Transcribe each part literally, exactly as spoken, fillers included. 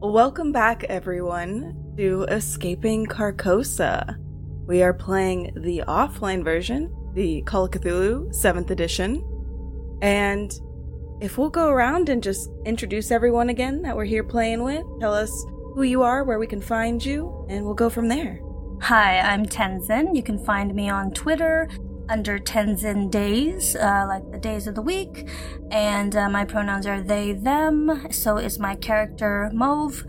Welcome back, everyone, to Escaping Carcosa. We are playing the offline version, the Call of Cthulhu seventh edition. And if we'll go around and just introduce everyone again that we're here playing with, tell us who you are, where we can find you, and we'll go from there. Hi, I'm Tenzin. You can find me on Twitter under Tenzin Days, uh, like the days of the week, and uh, my pronouns are they, them, so is my character Mauve,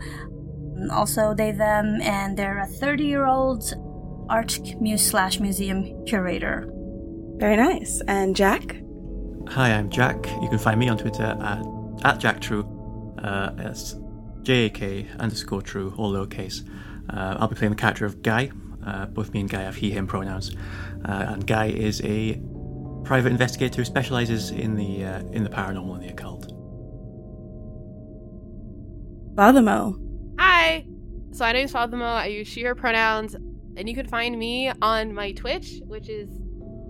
also they, them, and they're a thirty-year-old art muse slash museum curator. Very nice. And Jack? Hi, I'm Jack. You can find me on Twitter at, at Jack True, uh, that's J A K underscore True, all lowercase. Uh, I'll be playing the character of Guy. Uh, both me and Guy have he/him pronouns, uh, and Guy is a private investigator who specialises in the uh, in the paranormal and the occult. Fathermo. Hi. So my name's Fathermo. I use she/her pronouns, and you can find me on my Twitch, which is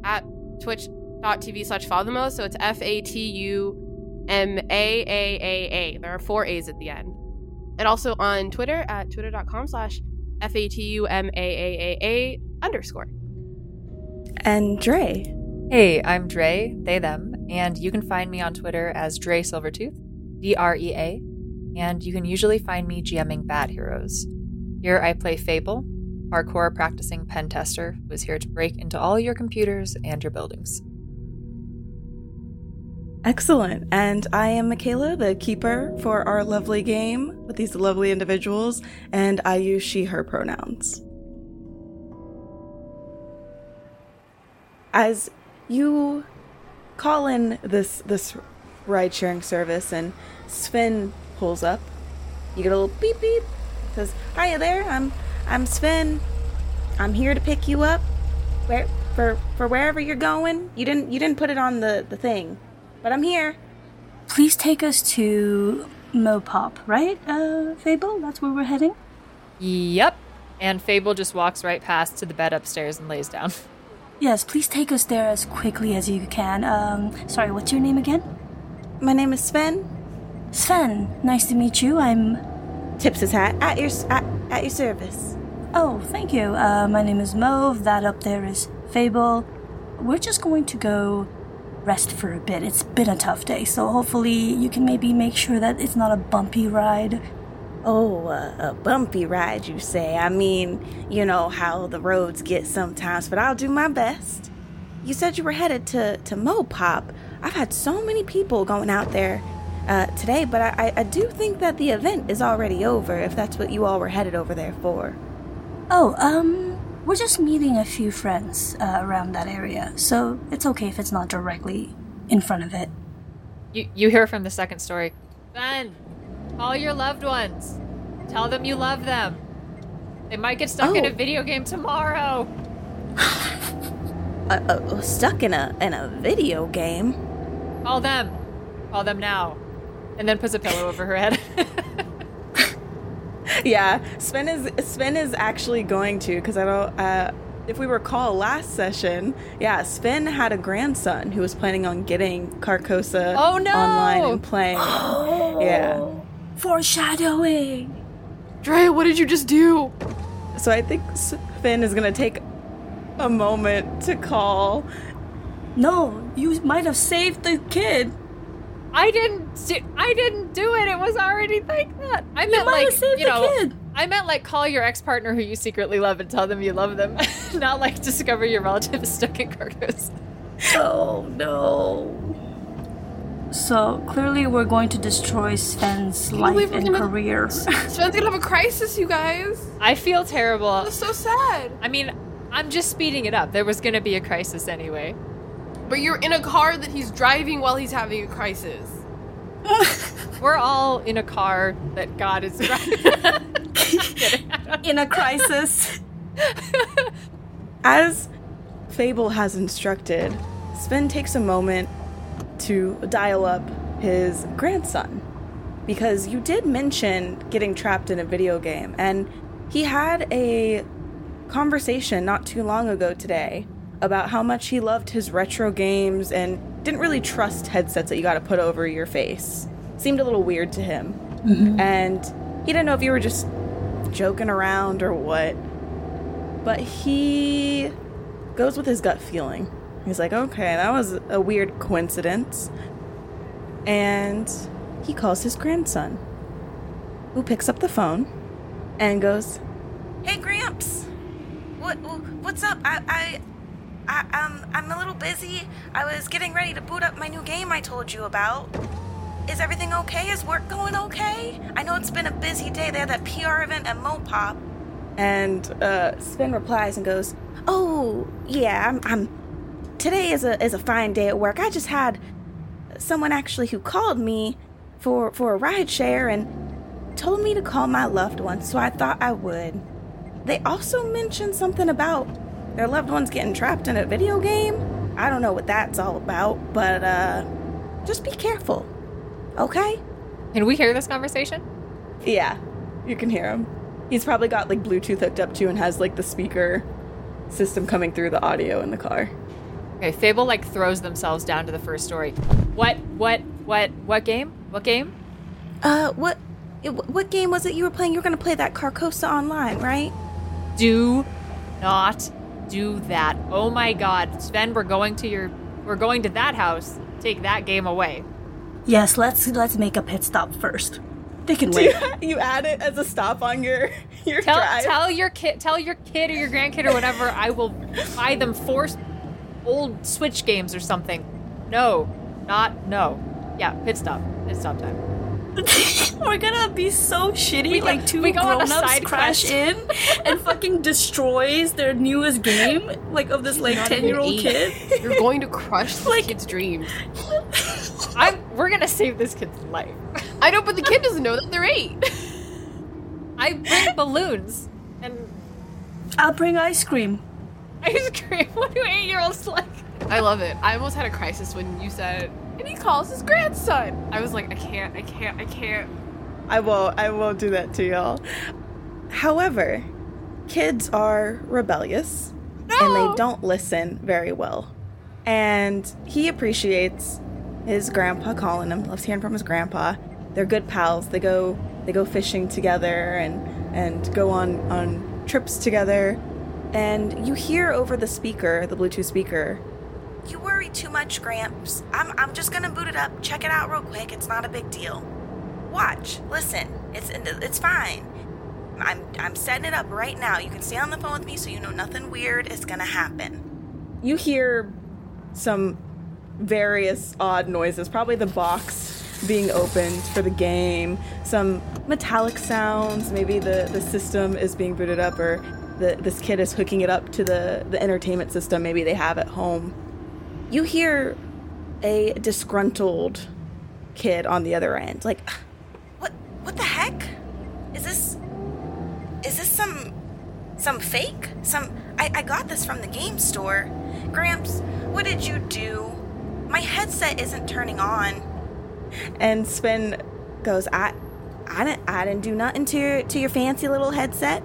at twitch dot t v slash fathermo. So it's F A T U M A A A A. There are four A's at the end, and also on Twitter at twitter dot com slash F A T U M A A A A underscore. And Dre. Hey, I'm Dre, they, them, and you can find me on Twitter as DreSilvertooth, D R E A, and you can usually find me GMing Bad Heroes. Here I play Fable, hardcore practicing pen tester who is here to break into all your computers and your buildings. Excellent. And I am Michaela, the keeper for our lovely game with these lovely individuals, and I use she, her pronouns. As you call in this this ride-sharing service and Sven pulls up, you get a little beep beep. It says, "Hiya there, I'm I'm Sven. I'm here to pick you up. Where for for wherever you're going. You didn't you didn't put it on the, the thing. But I'm here. Please take us to Mopop, right, uh, Fable? That's where we're heading?" Yep. And Fable just walks right past to the bed upstairs and lays down. Yes, please take us there as quickly as you can. Um, sorry, what's your name again? My name is Sven. Sven, nice to meet you. I'm... Tips his hat. At your, at, at your service. Oh, thank you. Uh, my name is Mauve. That up there is Fable. We're just going to go... rest for a bit. It's been a tough day, so hopefully you can maybe make sure that it's not a bumpy ride. Oh, uh, a bumpy ride, you say? I mean, you know how the roads get sometimes, but I'll do my best. You said you were headed to, to Mopop. I've had so many people going out there uh, today, but I, I do think that the event is already over, if that's what you all were headed over there for. Oh, um... we're just meeting a few friends uh, around that area, so it's okay if it's not directly in front of it. You you hear from the second story. Ben, call your loved ones. Tell them you love them. They might get stuck oh. in a video game tomorrow. uh, uh, stuck in a in a video game? Call them. Call them now. And then puts a pillow over her head. Yeah, Sven is Sven is actually going to, because I don't, uh, if we recall last session, yeah, Sven had a grandson who was planning on getting Carcosa oh, no! online and playing. Oh, yeah. Foreshadowing. Dre, what did you just do? So I think Sven is going to take a moment to call. No, you might have saved the kid. I didn't do, I didn't do it. It was already like that. I meant like, you know, kid. I meant like call your ex-partner who you secretly love and tell them you love them. Not like discover your relative is stuck in Carcosa. Oh, no. So clearly we're going to destroy Sven's life and gonna, career. Sven's going to have a crisis, you guys. I feel terrible. That's so sad. I mean, I'm just speeding it up. There was going to be a crisis anyway. But you're in a car that he's driving while he's having a crisis. We're all in a car that God is driving. In a crisis. As Fable has instructed, Sven takes a moment to dial up his grandson. Because you did mention getting trapped in a video game. And he had a conversation not too long ago today about how much he loved his retro games and didn't really trust headsets that you got to put over your face. Seemed a little weird to him. Mm-hmm. And He didn't know if you were just joking around or what. But he goes with his gut feeling. He's like, okay, that was a weird coincidence. And he calls his grandson, who picks up the phone and goes, "Hey, Gramps, what what's up? I I I um I'm a little busy. I was getting ready to boot up my new game I told you about. Is everything okay? Is work going okay? I know it's been a busy day. They had that P R event at Mopop." And uh, Sven replies and goes, "Oh yeah, I'm I'm. Today is a is a fine day at work. I just had someone actually who called me for for a ride share and told me to call my loved one. So I thought I would." They also mentioned something about their loved ones getting trapped in a video game. I don't know what that's all about, but uh, just be careful, okay? Can we hear this conversation? Yeah, you can hear him. He's probably got, like, Bluetooth hooked up to and has, like, the speaker system coming through the audio in the car. Okay, Fable, like, throws themselves down to the first story. What, what, what, what game? What game? Uh, what, what game was it you were playing? You were going to play that Carcosa online, right? Do not do that. Oh my god. Sven, we're going to your we're going to that house. Take that game away. Yes, let's let's make a pit stop first. They can wait. You, you add it as a stop on your your tell, drive. Tell your kid tell your kid or your grandkid or whatever, I will buy them four old Switch games or something. No. Not no. Yeah, pit stop. Pit stop time. We're gonna be so shitty. We, like, two grown-ups crash in and fucking destroys their newest game, like, of this, like, ten-year-old kid. You're going to crush this, like, kid's dreams. I'm, we're gonna save this kid's life. I know, but the kid doesn't know that they're eight. I bring balloons. And I'll bring ice cream. Ice cream? What do eight-year-olds like? I love it. I almost had a crisis when you said, and he calls his grandson. I was like, I can't, I can't, I can't. I won't, I won't do that to y'all. However, kids are rebellious. No! And they don't listen very well. And he appreciates his grandpa calling him, loves hearing from his grandpa. They're good pals. They go they go fishing together and, and go on, on trips together. And you hear over the speaker, the Bluetooth speaker, "You worry too much, Gramps. I'm I'm just gonna boot it up, check it out real quick. It's not a big deal. Watch, listen, it's it's fine. I'm I'm setting it up right now. You can stay on the phone with me so you know nothing weird is gonna happen." You hear some various odd noises, probably the box being opened for the game, some metallic sounds, maybe the, the system is being booted up, or the, this kid is hooking it up to the, the entertainment system maybe they have at home. You hear a disgruntled kid on the other end, like, "What? What the heck? Is this? Is this some, some fake? Some? I, I got this from the game store. Gramps, what did you do? My headset isn't turning on." And Sven goes, "I, I didn't, I didn't do nothing to your, to your fancy little headset,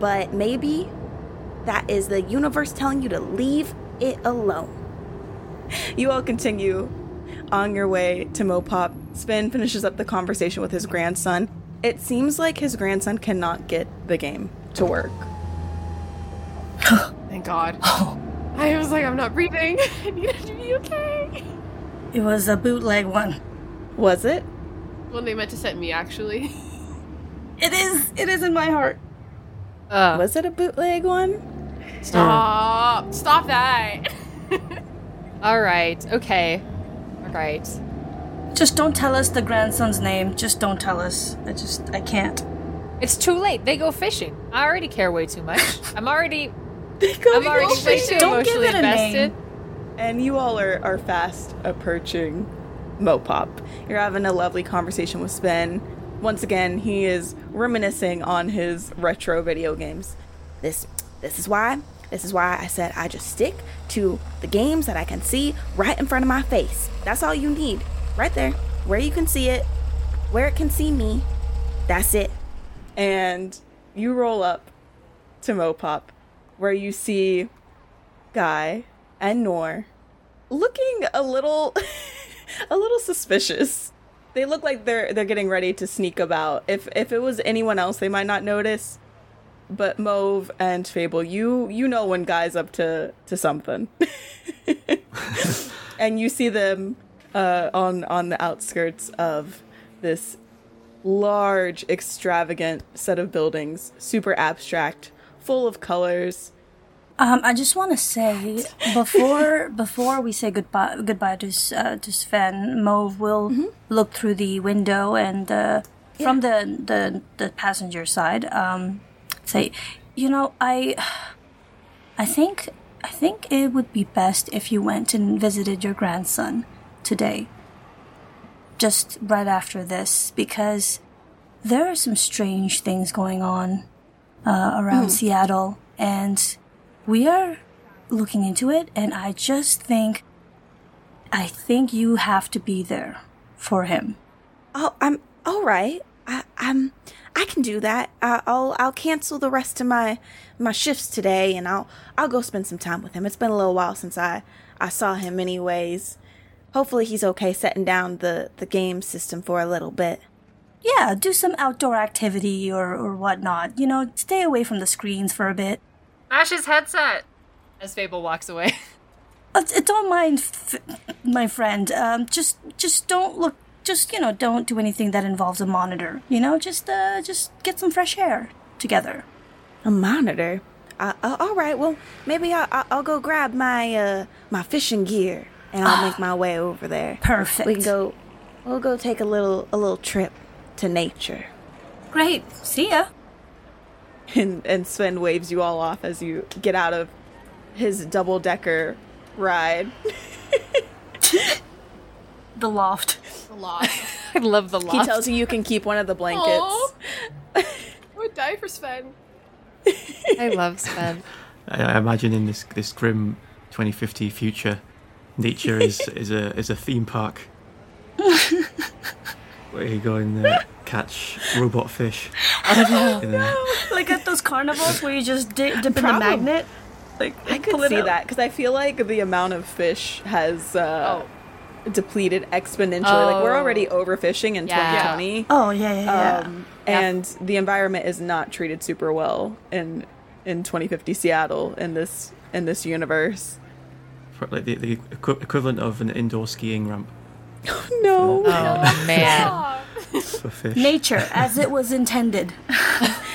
but maybe that is the universe telling you to leave it alone." You all continue on your way to Mopop. Sven finishes up the conversation with his grandson. It seems like his grandson cannot get the game to work. Thank God. Oh. I was like, I'm not breathing. I needed to be okay. It was a bootleg one. Was it? One they meant to send me, actually. It is. It is in my heart. Uh, was it a bootleg one? Stop. Uh. Stop that. All right. Okay. All right. Just don't tell us the grandson's name. Just don't tell us. I just, I can't. It's too late. They go fishing. I already care way too much. I'm already, they go I'm already way too emotionally invested. And you all are, are fast approaching Mopop. You're having a lovely conversation with Sven. Once again, he is reminiscing on his retro video games. This, this is why. This is why I said I just stick to the games that I can see right in front of my face. That's all you need. Right there. Where you can see it. Where it can see me. That's it. And you roll up to Mopop, where you see Guy and Noor looking a little a little suspicious. They look like they're they're getting ready to sneak about. If if it was anyone else, they might not notice. But Mauve and Fable, you you know when Guy's up to, to something. And you see them uh, on on the outskirts of this large, extravagant set of buildings, super abstract, full of colors. Um, I just want to say before before we say goodbye goodbye to uh, to Sven, Mauve will mm-hmm. look through the window and uh, yeah. from the, the the passenger side um, say, you know, I I think I think it would be best if you went and visited your grandson today, just right after this, because there are some strange things going on uh, around mm. Seattle and. We are looking into it, and I just think, I think you have to be there for him. Oh, I'm all right. I, I'm, I can do that. I, I'll, I'll cancel the rest of my, my shifts today, and I'll, I'll go spend some time with him. It's been a little while since I, I saw him, anyways. Hopefully, he's okay setting down the, the game system for a little bit. Yeah, do some outdoor activity or, or whatnot. You know, stay away from the screens for a bit. Ash's headset, as Fable walks away. Uh, don't mind, f- my friend. Um, just, just don't look. Just you know, don't do anything that involves a monitor. You know, just, uh, just get some fresh air together. A monitor. Uh, uh, all right. Well, maybe I'll, I'll go grab my, uh, my fishing gear and I'll make my way over there. Perfect. We can go. We'll go take a little, a little trip to nature. Great. See ya. And, and Sven waves you all off as you get out of his double-decker ride. The loft. The loft. I love the loft. He tells you you can keep one of the blankets. I would die for Sven. I love Sven. I imagine in this, this grim twenty fifty future, nature is, is a is a theme park. Where are you going there? Catch robot fish. I don't know. You know. Like at those carnivals where you just dip, dip in the magnet. Like I could see out. That because I feel like the amount of fish has uh, oh. depleted exponentially. Oh. Like we're already overfishing in yeah. twenty twenty. Oh yeah, yeah, um, yeah. And yeah. the environment is not treated super well in in twenty fifty Seattle in this in this universe. For like the, the equ- equivalent of an indoor skiing ramp. Oh no! Oh man. Nature as it was intended.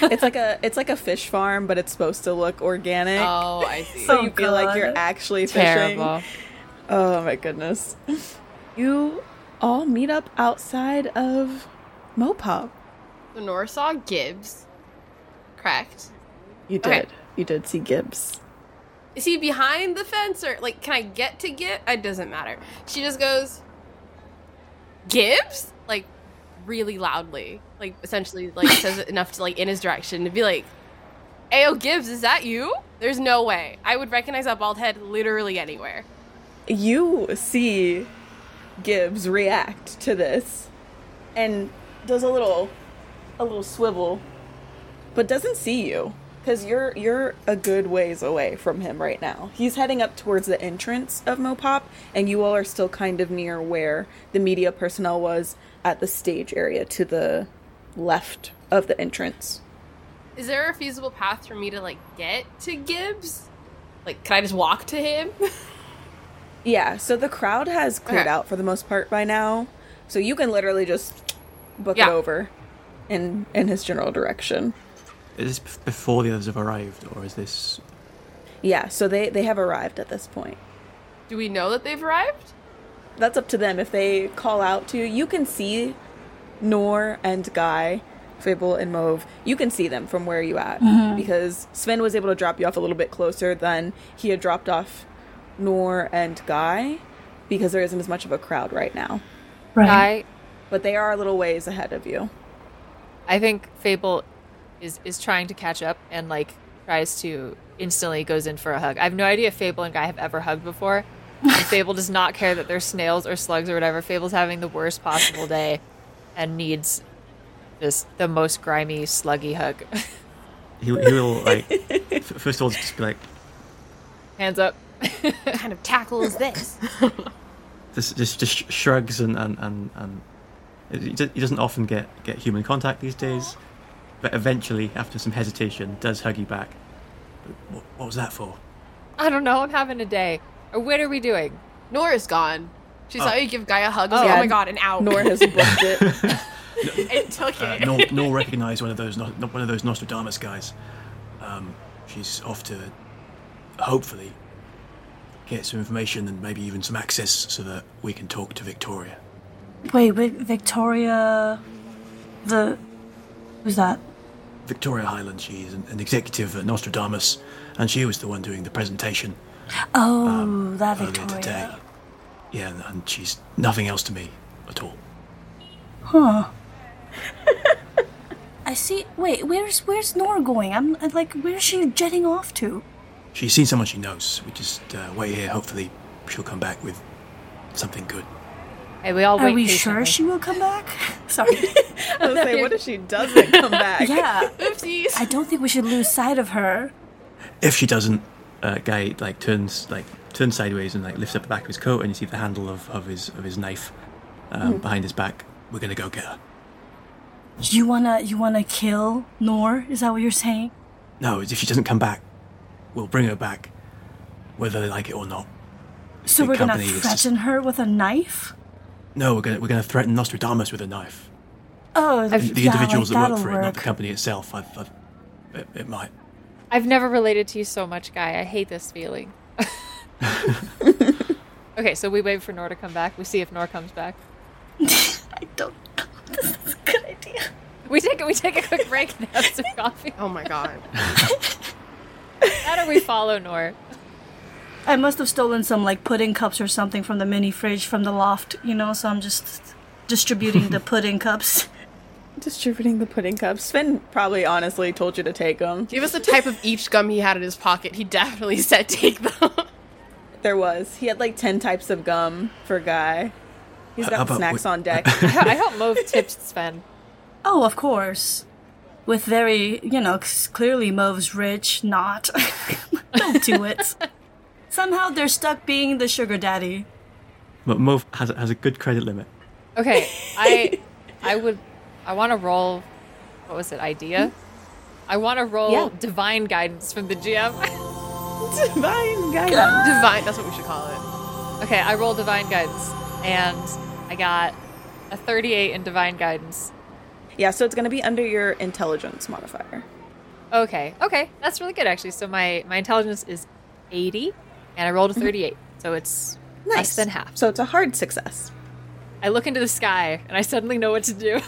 It's like a it's like a fish farm, but it's supposed to look organic. Oh, I see. So oh, you feel God. Like you're actually Terrible. Fishing. Oh my goodness! You all meet up outside of Mopop. The Noor saw Gibbs. Correct. You did. Okay. You did see Gibbs. Is he behind the fence or like? Can I get to Gibbs? It doesn't matter. She just goes, Gibbs, like. Really loudly, like essentially, like says it enough to like in his direction to be like, "Ayo, Gibbs, is that you?" There's no way I would recognize that bald head literally anywhere. You see Gibbs react to this and does a little, a little swivel, but doesn't see you because you're you're a good ways away from him right now. He's heading up towards the entrance of Mopop, and you all are still kind of near where the media personnel was. At the stage area to the left of the entrance. Is there a feasible path for me to, like, get to Gibbs? Like, can I just walk to him? Yeah, so the crowd has cleared okay. out for the most part by now. So you can literally just book yeah. it over in, in his general direction. Is this before the others have arrived, or is this... Yeah, so they, they have arrived at this point. Do we know that they've arrived? That's up to them. If they call out to you, you can see Noor and Guy, Fable and Mauve. You can see them from where you at mm-hmm. because Sven was able to drop you off a little bit closer than he had dropped off Noor and Guy because there isn't as much of a crowd right now. Right. I, but they are a little ways ahead of you. I think Fable is, is trying to catch up and like tries to instantly goes in for a hug. I have no idea if Fable and Guy have ever hugged before. And Fable does not care that they're snails or slugs or whatever. Fable's having the worst possible day and needs just the most grimy, sluggy hug. He, he will, like, f- first of all, just be like... Hands up. What kind of tackle is this? Just, just, just shrugs and, and, and, and He doesn't often get, get human contact these days, but eventually, after some hesitation, does hug you back. What, what was that for? I don't know. I'm having a day. Or what are we doing? Nora's gone. She saw oh. you give Guy a hug. Oh, yeah. Oh my god, an out. Nor has booked it. It took uh, it. Nor, Nor recognized one of those not one of those Nostradamus guys. Um, she's off to hopefully get some information and maybe even some access so that we can talk to Victoria. Wait, wait, Victoria, the who's that? Victoria Highland. She's an, an executive at Nostradamus, and she was the one doing the presentation. Oh, um, that Victoria. Earlier today. Yeah, and, and she's nothing else to me at all. Huh. I see. Wait, where's where's Noor going? I'm like, where's she jetting off to? She's seen someone she knows. We just uh, wait here. Hopefully, she'll come back with something good. Hey, we all Are wait we patiently. Sure she will come back? Sorry. I was no, saying, what if she doesn't come back? Yeah. Oopsies. I don't think we should lose sight of her. If she doesn't, uh, Guy like turns like. turns sideways and like lifts up the back of his coat, and you see the handle of, of his of his knife um, mm. behind his back. We're gonna go get her. You wanna you wanna kill Noor? Is that what you're saying? No, if she doesn't come back, we'll bring her back, whether they like it or not. So the we're gonna threaten just... her with a knife? No, we're gonna we're gonna threaten Nostradamus with a knife. Oh, the, the yeah, individuals like that work for work. It, not the company itself. I've, I've, it, it might. I've never related to you so much, Guy. I hate this feeling. Okay, so we wait for Noor to come back. We see if Noor comes back. I don't know. This is a good idea. We take we take a quick break and have some coffee. Oh my god. How do we follow Noor? I must have stolen some like pudding cups or something from the mini fridge from the loft, you know, so I'm just distributing the pudding cups. Distributing the pudding cups. Sven probably honestly told you to take them. Give us the type of each gum he had in his pocket. He definitely said take them. There was. He had like ten types of gum for Guy. He's got snacks we- on deck. I hope Mauve tipped Sven. Oh, of course. With very, you know, clearly Mauve's rich, not. Don't do it. Somehow they're stuck being the sugar daddy. But Mauve has, has a good credit limit. Okay, I, I would... I want to roll, what was it, idea? I want to roll yeah. divine guidance from the G M. Divine guidance. Divine, that's what we should call it. Okay, I rolled divine guidance, and I got a thirty-eight in divine guidance. Yeah, so it's going to be under your intelligence modifier. Okay, okay, that's really good, actually. So my, my intelligence is eighty, and I rolled a thirty-eight, mm-hmm. so it's nice. Less than half. So it's a hard success. I look into the sky, and I suddenly know what to do.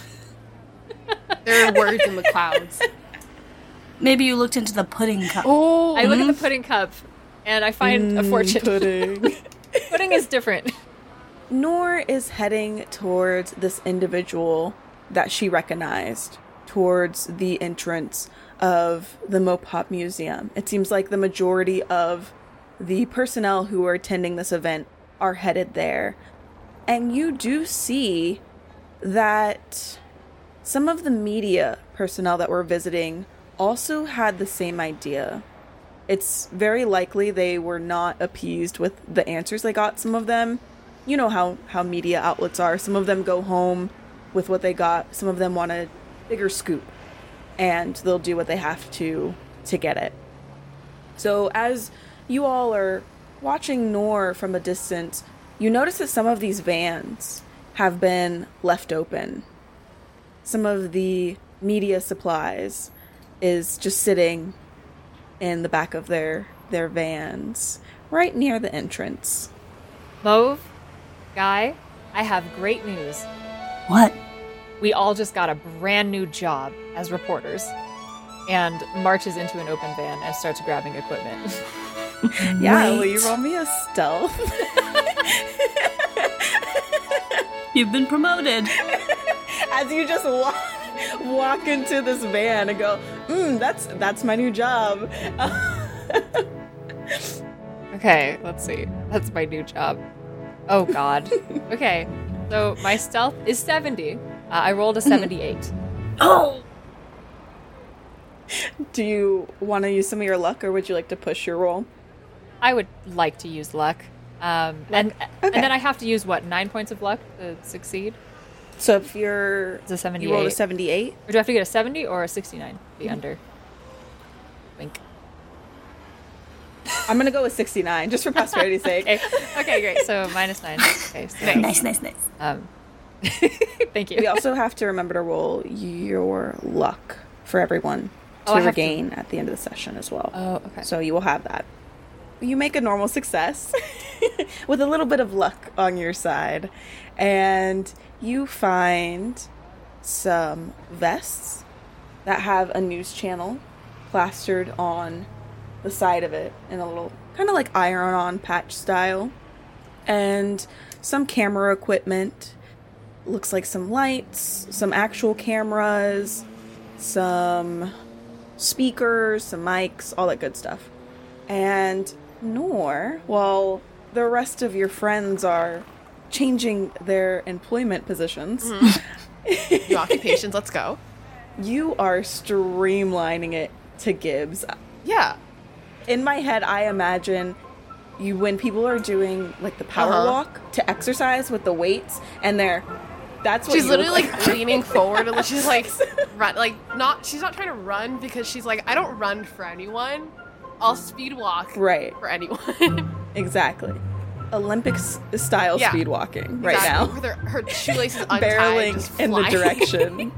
There are words in the clouds. Maybe you looked into the pudding cup. Oh, I look mm. at the pudding cup, and I find mm, a fortune. Pudding. Pudding is different. Noor is heading towards this individual that she recognized, towards the entrance of the Mopop Museum. It seems like the majority of the personnel who are attending this event are headed there. And you do see that... some of the media personnel that were visiting also had the same idea. It's very likely they were not appeased with the answers they got, some of them. You know how, how media outlets are. Some of them go home with what they got. Some of them want a bigger scoop, and they'll do what they have to to get it. So as you all are watching Noor from a distance, you notice that some of these vans have been left open. Some of the media supplies is just sitting in the back of their, their vans, right near the entrance. Mauve, Guy, I have great news. What? We all just got a brand new job as reporters, and marches into an open van and starts grabbing equipment. Yeah, will you roll me a stealth? You've been promoted. As you just walk, walk into this van and go, mm, that's that's my new job. Okay, let's see. That's my new job. Oh, God. Okay, so my stealth is seventy. Uh, I rolled a seventy-eight. Oh! Do you want to use some of your luck, or would you like to push your roll? I would like to use luck. Um, and, okay. and then I have to use, what, nine points of luck to succeed? So if you're it's a seventy-eight, you rolled a seventy-eight, would you have to get a seventy or a sixty-nine? Be mm-hmm. under. Wink. I'm gonna go with sixty-nine just for posterity's sake. Okay. Okay, great. So minus nine. Okay, so nice, nice, nice. Um, thank you. We also have to remember to roll your luck for everyone to oh, regain to... at the end of the session as well. Oh, okay. So you will have that. You make a normal success with a little bit of luck on your side, and you find some vests that have a news channel plastered on the side of it in a little kind of like iron-on patch style, and some camera equipment. Looks like some lights, some actual cameras, some speakers, some mics, all that good stuff. And Noor, while the rest of your friends are changing their employment positions, mm-hmm. your occupations, let's go. You are streamlining it to Gibbs. Yeah. In my head, I imagine you when people are doing like the power uh-huh. walk to exercise with the weights, and they're that's what she's you literally like, like leaning forward, and she's like, run, like not she's not trying to run because she's like, I don't run for anyone. I'll speed walk right. for anyone. Exactly. Olympic-style yeah. speed walking right exactly. now. Her, her shoelaces untied. Barreling in the direction.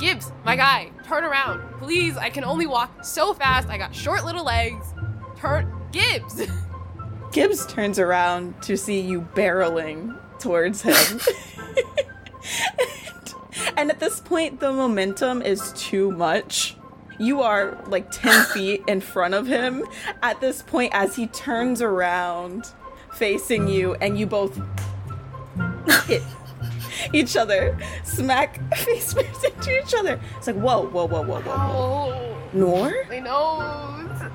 Gibbs, my guy, turn around. Please, I can only walk so fast. I got short little legs. Turn. Gibbs! Gibbs turns around to see you barreling towards him. and, and at this point, the momentum is too much. You are like ten feet in front of him at this point as he turns around facing you, and you both hit each other, smack face first into each other. It's like, whoa, whoa, whoa, whoa, whoa. whoa. Noor? I know.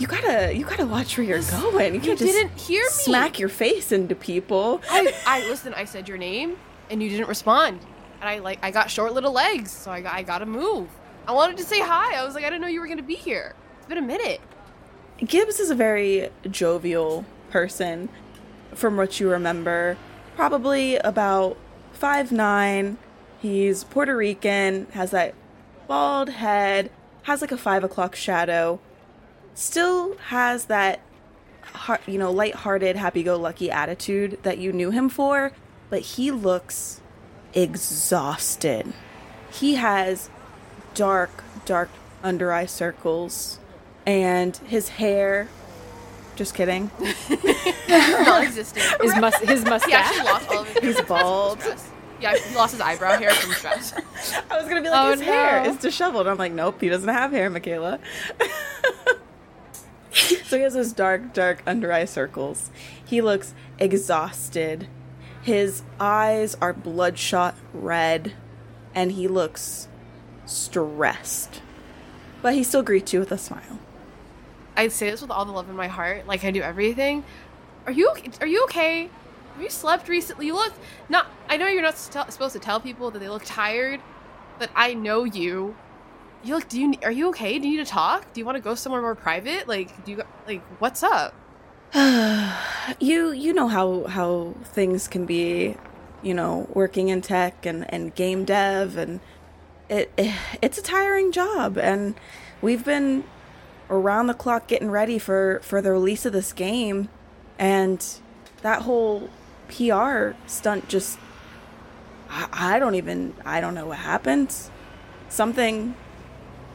You gotta, you gotta watch where you're going. You, you can't didn't just hear me. Smack your face into people. I, I, listen, I said your name and you didn't respond. And I like I got short little legs, so I got, I got to move. I wanted to say hi. I was like, I didn't know you were going to be here. It's been a minute. Gibbs is a very jovial person, from what you remember. Probably about five nine. He's Puerto Rican, has that bald head, has like a five o'clock shadow. Still has that, you know, lighthearted, happy-go-lucky attitude that you knew him for. But he looks... exhausted. He has dark, dark under eye circles, and his hair. Just kidding. Non-existent. His, mus- his mustache. He actually lost all of his. He's bald. Yeah, he lost his eyebrow hair from stress. I was gonna be like, oh, his no. hair is disheveled. I'm like, nope, he doesn't have hair, Michaela. So he has those dark, dark under eye circles. He looks exhausted. His eyes are bloodshot red, and he looks stressed. But he still greets you with a smile. I say this with all the love in my heart, like I do everything. Are you Are you okay? Have you slept recently? You look not. I know you're not st- supposed to tell people that they look tired, but I know you. You look. Do you? Are you okay? Do you need to talk? Do you want to go somewhere more private? Like, do you? Like, what's up? you you know how how things can be, you know, working in tech and, and game dev, and it, it it's a tiring job, and we've been around the clock getting ready for, for the release of this game, and that whole P R stunt just I, I don't even I don't know what happened. Something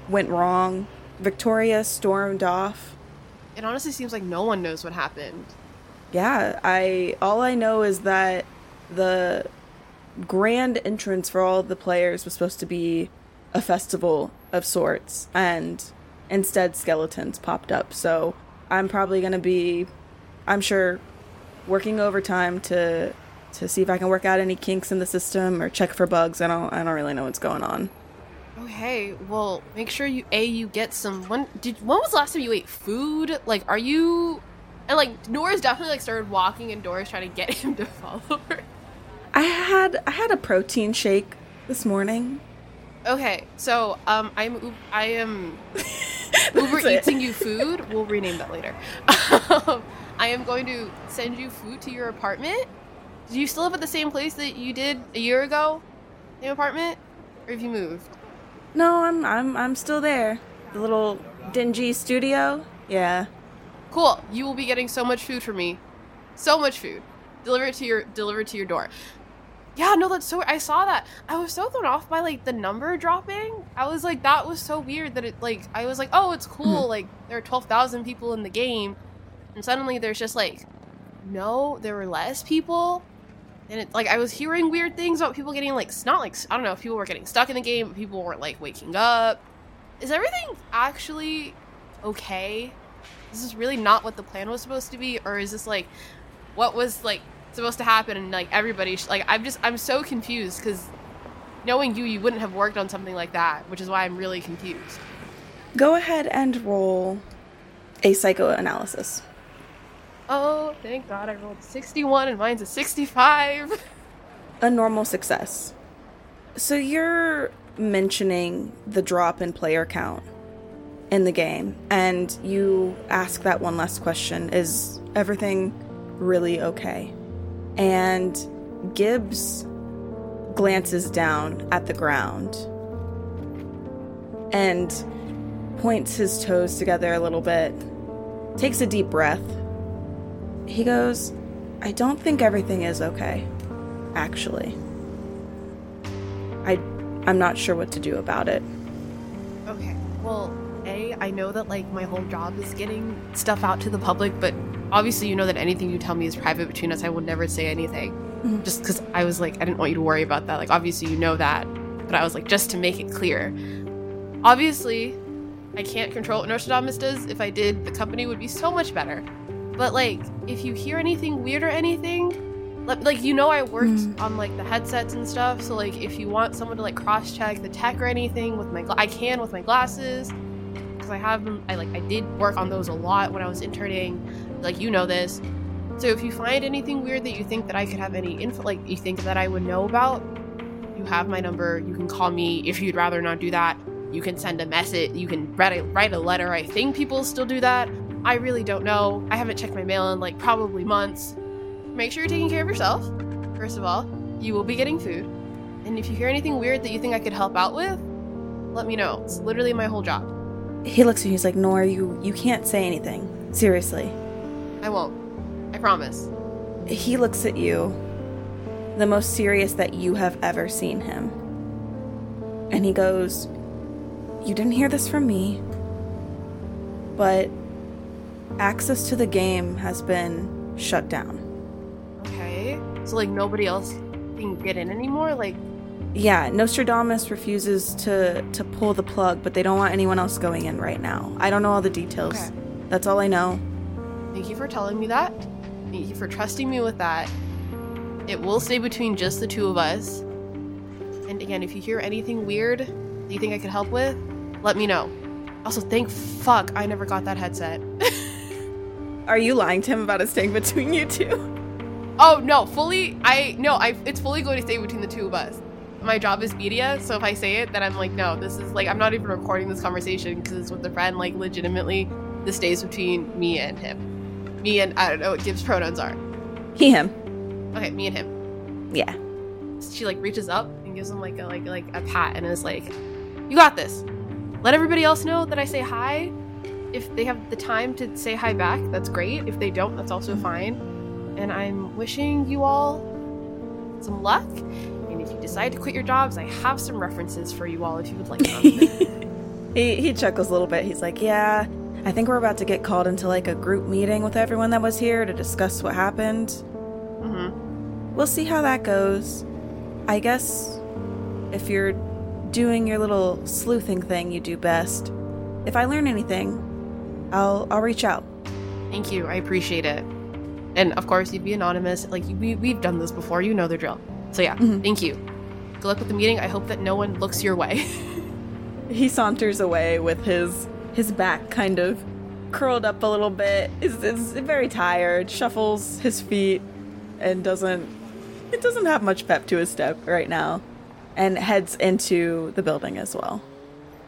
went wrong. Victoria stormed off. It honestly seems like no one knows what happened. Yeah, I all I know is that the grand entrance for all of the players was supposed to be a festival of sorts, and instead skeletons popped up. So I'm probably going to be, I'm sure, working overtime to to see if I can work out any kinks in the system or check for bugs. I don't I don't really know what's going on. Okay, well, make sure you a you get some. When did when was the last time you ate food? Like, are you? And like, Nora's definitely like started walking indoors trying to get him to follow her. I had I had a protein shake this morning. Okay, so um, I'm I am Uber eating you food. We'll rename that later. um, I am going to send you food to your apartment. Do you still live at the same place that you did a year ago? New apartment? Or have you moved? No, I'm I'm I'm still there. The little dingy studio? Yeah. Cool. You will be getting so much food from me. So much food. Deliver it to your deliver it to your door. Yeah, no, that's so... I saw that. I was so thrown off by, like, the number dropping. I was like, that was so weird that it, like... I was like, oh, it's cool. Mm-hmm. Like, there are twelve thousand people in the game. And suddenly there's just, like... No, there were less people. And, it, like, I was hearing weird things about people getting, like... Not, like... I don't know if people were getting stuck in the game. But people weren't, like, waking up. Is everything actually okay? Is this really not what the plan was supposed to be? Or is this, like... What was, like... supposed to happen, and like everybody sh- like I'm just I'm so confused, because knowing you you wouldn't have worked on something like that, which is why I'm really confused. Go ahead and roll a psychoanalysis. Oh, thank God, I rolled sixty-one and mine's a sixty-five. A normal success. So you're mentioning the drop in player count in the game, and you ask that one last question, is everything really okay? And Gibbs glances down at the ground and points his toes together a little bit, takes a deep breath. He goes, I don't think everything is okay, actually. I, I'm not sure what to do about it. Okay, well, A, I know that, like, my whole job is getting stuff out to the public, but... Obviously, you know that anything you tell me is private between us. I will never say anything. Mm-hmm. Just because I was like, I didn't want you to worry about that. Like, obviously, you know that. But I was like, just to make it clear. Obviously, I can't control what Nostradamus does. If I did, the company would be so much better. But, like, if you hear anything weird or anything, like, you know I worked mm-hmm. on, like, the headsets and stuff. So, like, if you want someone to, like, cross-check the tech or anything with my... Gla- I can with my glasses. Because I have them... I, like, I did work on those a lot when I was interning... Like, you know this. So if you find anything weird that you think that I could have any info, like, you think that I would know about, you have my number. You can call me. If you'd rather not do that, you can send a message. You can write a, write a letter. I think people still do that. I really don't know. I haven't checked my mail in, like, probably months. Make sure you're taking care of yourself. First of all, you will be getting food. And if you hear anything weird that you think I could help out with, let me know. It's literally my whole job. He looks at you. He's like, Noor, you, you can't say anything. Seriously. I won't. I promise. He looks at you, the most serious that you have ever seen him. And he goes, you didn't hear this from me, but access to the game has been shut down. Okay. So, like, nobody else can get in anymore? Like, yeah, Nostradamus refuses to, to pull the plug, but they don't want anyone else going in right now. I don't know all the details. Okay. That's all I know. Thank you for telling me that. Thank you for trusting me with that. It will stay between just the two of us. And again, if you hear anything weird that you think I could help with, let me know. Also, thank fuck I never got that headset. Are you lying to him about it staying between you two? Oh, no, fully, I, no, I, it's fully going to stay between the two of us. My job is media, so if I say it, then I'm like, no, this is, like, I'm not even recording this conversation because it's with a friend, like, legitimately, this stays between me and him. Me and, I don't know what Gibbs' pronouns are. He, him. Okay, me and him. Yeah. She, like, reaches up and gives him, like, a like like a pat and is like, you got this. Let everybody else know that I say hi. If they have the time to say hi back, that's great. If they don't, that's also fine. And I'm wishing you all some luck. And if you decide to quit your jobs, I have some references for you all if you would like them. he, he chuckles a little bit. He's like, yeah. I think we're about to get called into, like, a group meeting with everyone that was here to discuss what happened. Mm-hmm. We'll see how that goes. I guess if you're doing your little sleuthing thing you do best, if I learn anything, I'll I'll reach out. Thank you. I appreciate it. And, of course, you'd be anonymous. Like, we, we've done this before. You know the drill. So, yeah. Mm-hmm. Thank you. Good luck with the meeting. I hope that no one looks your way. He saunters away with his... His back kind of curled up a little bit, is, is very tired, shuffles his feet, and doesn't, it doesn't have much pep to his step right now, and heads into the building as well.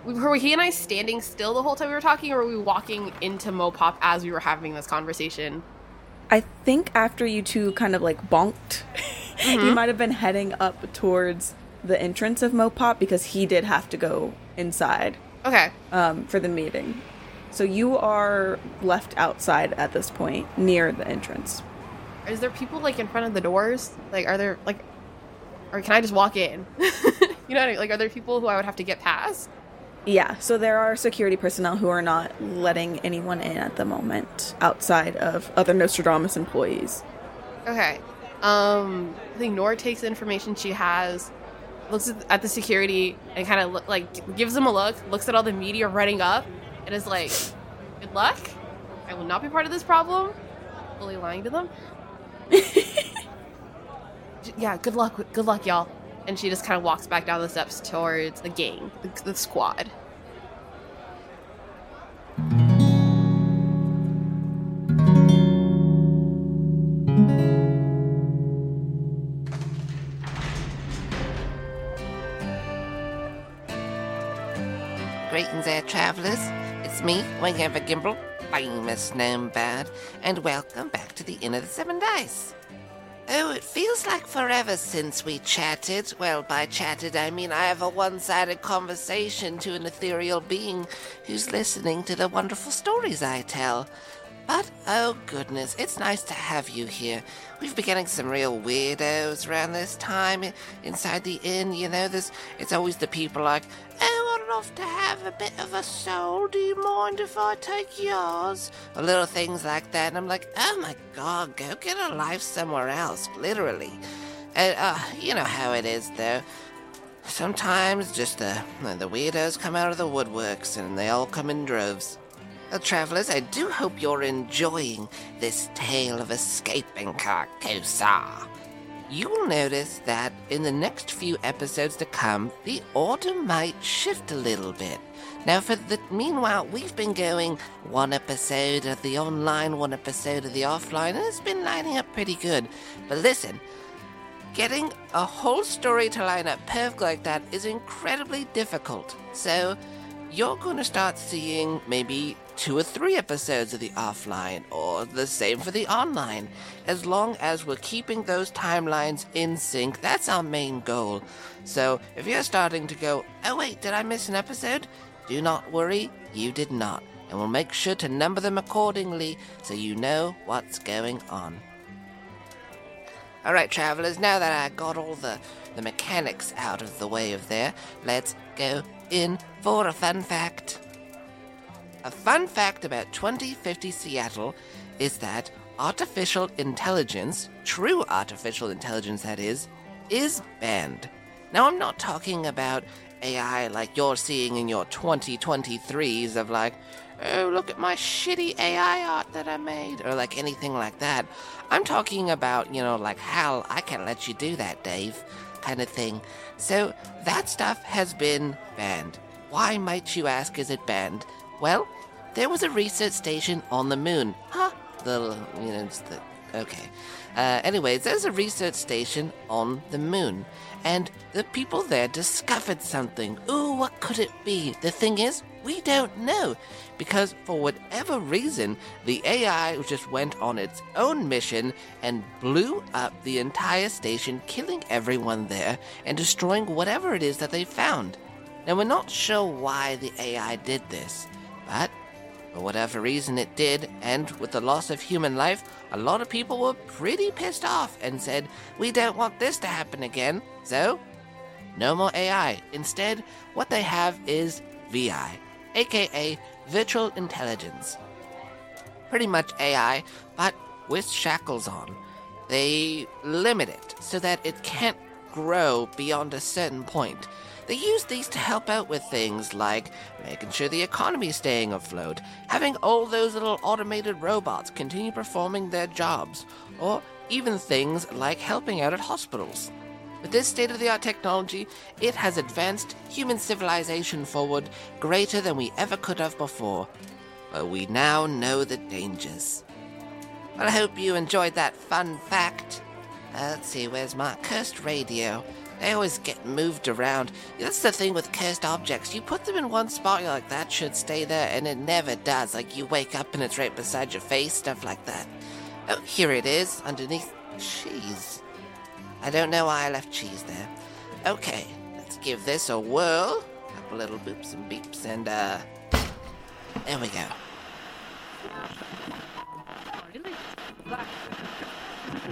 Were he and I standing still the whole time we were talking, or were we walking into Mopop as we were having this conversation? I think after you two kind of like bonked, mm-hmm. you might have been heading up towards the entrance of Mopop because he did have to go inside. Okay. Um, for the meeting. So you are left outside at this point, near the entrance. Is there people like in front of the doors? Like, are there like, or can I just walk in? You know what I mean? Like, are there people who I would have to get past? Yeah, so there are security personnel who are not letting anyone in at the moment outside of other Nostradamus employees. Okay. Um, I think Noor takes the information she has, looks at the security, and kind of look, like gives them a look, looks at all the media running up, and is like, good luck. I will not be part of this problem. Fully lying to them. Yeah, good luck. Good luck, y'all. And she just kind of walks back down the steps towards the gang, the, the squad. Greetings, air travelers. It's me, Wingham Fergimbal, famous gnome bard, and welcome back to the Inn of the Seven Dice. Oh, it feels like forever since we chatted. Well, by chatted, I mean I have a one-sided conversation to an ethereal being who's listening to the wonderful stories I tell. But, oh goodness, it's nice to have you here. We've been getting some real weirdos around this time inside the inn, you know, there's, it's always the people like, oh, I'd love to have a bit of a soul, do you mind if I take yours? Or little things like that, and I'm like, oh my god, go get a life somewhere else, literally. And, uh, you know how it is, though. Sometimes just the, the weirdos come out of the woodworks, and they all come in droves. Well, travellers, I do hope you're enjoying this tale of escaping Carcosa. You will notice that in the next few episodes to come, the order might shift a little bit. Now, for the meanwhile, we've been going one episode of the online, one episode of the offline, and it's been lining up pretty good. But listen, getting a whole story to line up perfect like that is incredibly difficult. So you're going to start seeing maybe two or three episodes of the offline, or the same for the online. As long as we're keeping those timelines in sync, that's our main goal. So if you're starting to go, oh wait, did I miss an episode? Do not worry, you did not. And we'll make sure to number them accordingly so you know what's going on. Alright, travelers, now that I got all the, the mechanics out of the way of there, let's go in for a fun fact. A fun fact about twenty fifty Seattle is that artificial intelligence, true artificial intelligence that is, is banned. Now I'm not talking about A I like you're seeing in your twenty twenty-threes of like, oh, look at my shitty A I art that I made, or like anything like that. I'm talking about, you know, like, hell, I can't let you do that, Dave, kind of thing. So that stuff has been banned. Why, might you ask, is it banned? Well, there was a research station on the moon. Huh? The, you know, it's the, okay. Uh, anyways, there's a research station on the moon, and the people there discovered something. Ooh, what could it be? The thing is, we don't know, because for whatever reason, the A I just went on its own mission and blew up the entire station, killing everyone there and destroying whatever it is that they found. Now, we're not sure why the A I did this, but for whatever reason it did, and with the loss of human life, a lot of people were pretty pissed off and said, we don't want this to happen again, so no more A I. Instead, what they have is V I, aka virtual intelligence. Pretty much A I, but with shackles on. They limit it so that it can't grow beyond a certain point. They use these to help out with things like making sure the economy is staying afloat, having all those little automated robots continue performing their jobs, or even things like helping out at hospitals. With this state-of-the-art technology, it has advanced human civilization forward greater than we ever could have before. But we now know the dangers. Well, I hope you enjoyed that fun fact. Uh, let's see, where's my cursed radio? They always get moved around. That's the thing with cursed objects. You put them in one spot, you're like, that should stay there, and it never does. Like, you wake up and it's right beside your face, stuff like that. Oh, here it is, underneath cheese. I don't know why I left cheese there. Okay, let's give this a whirl. A couple little boops and beeps and, uh... there we go.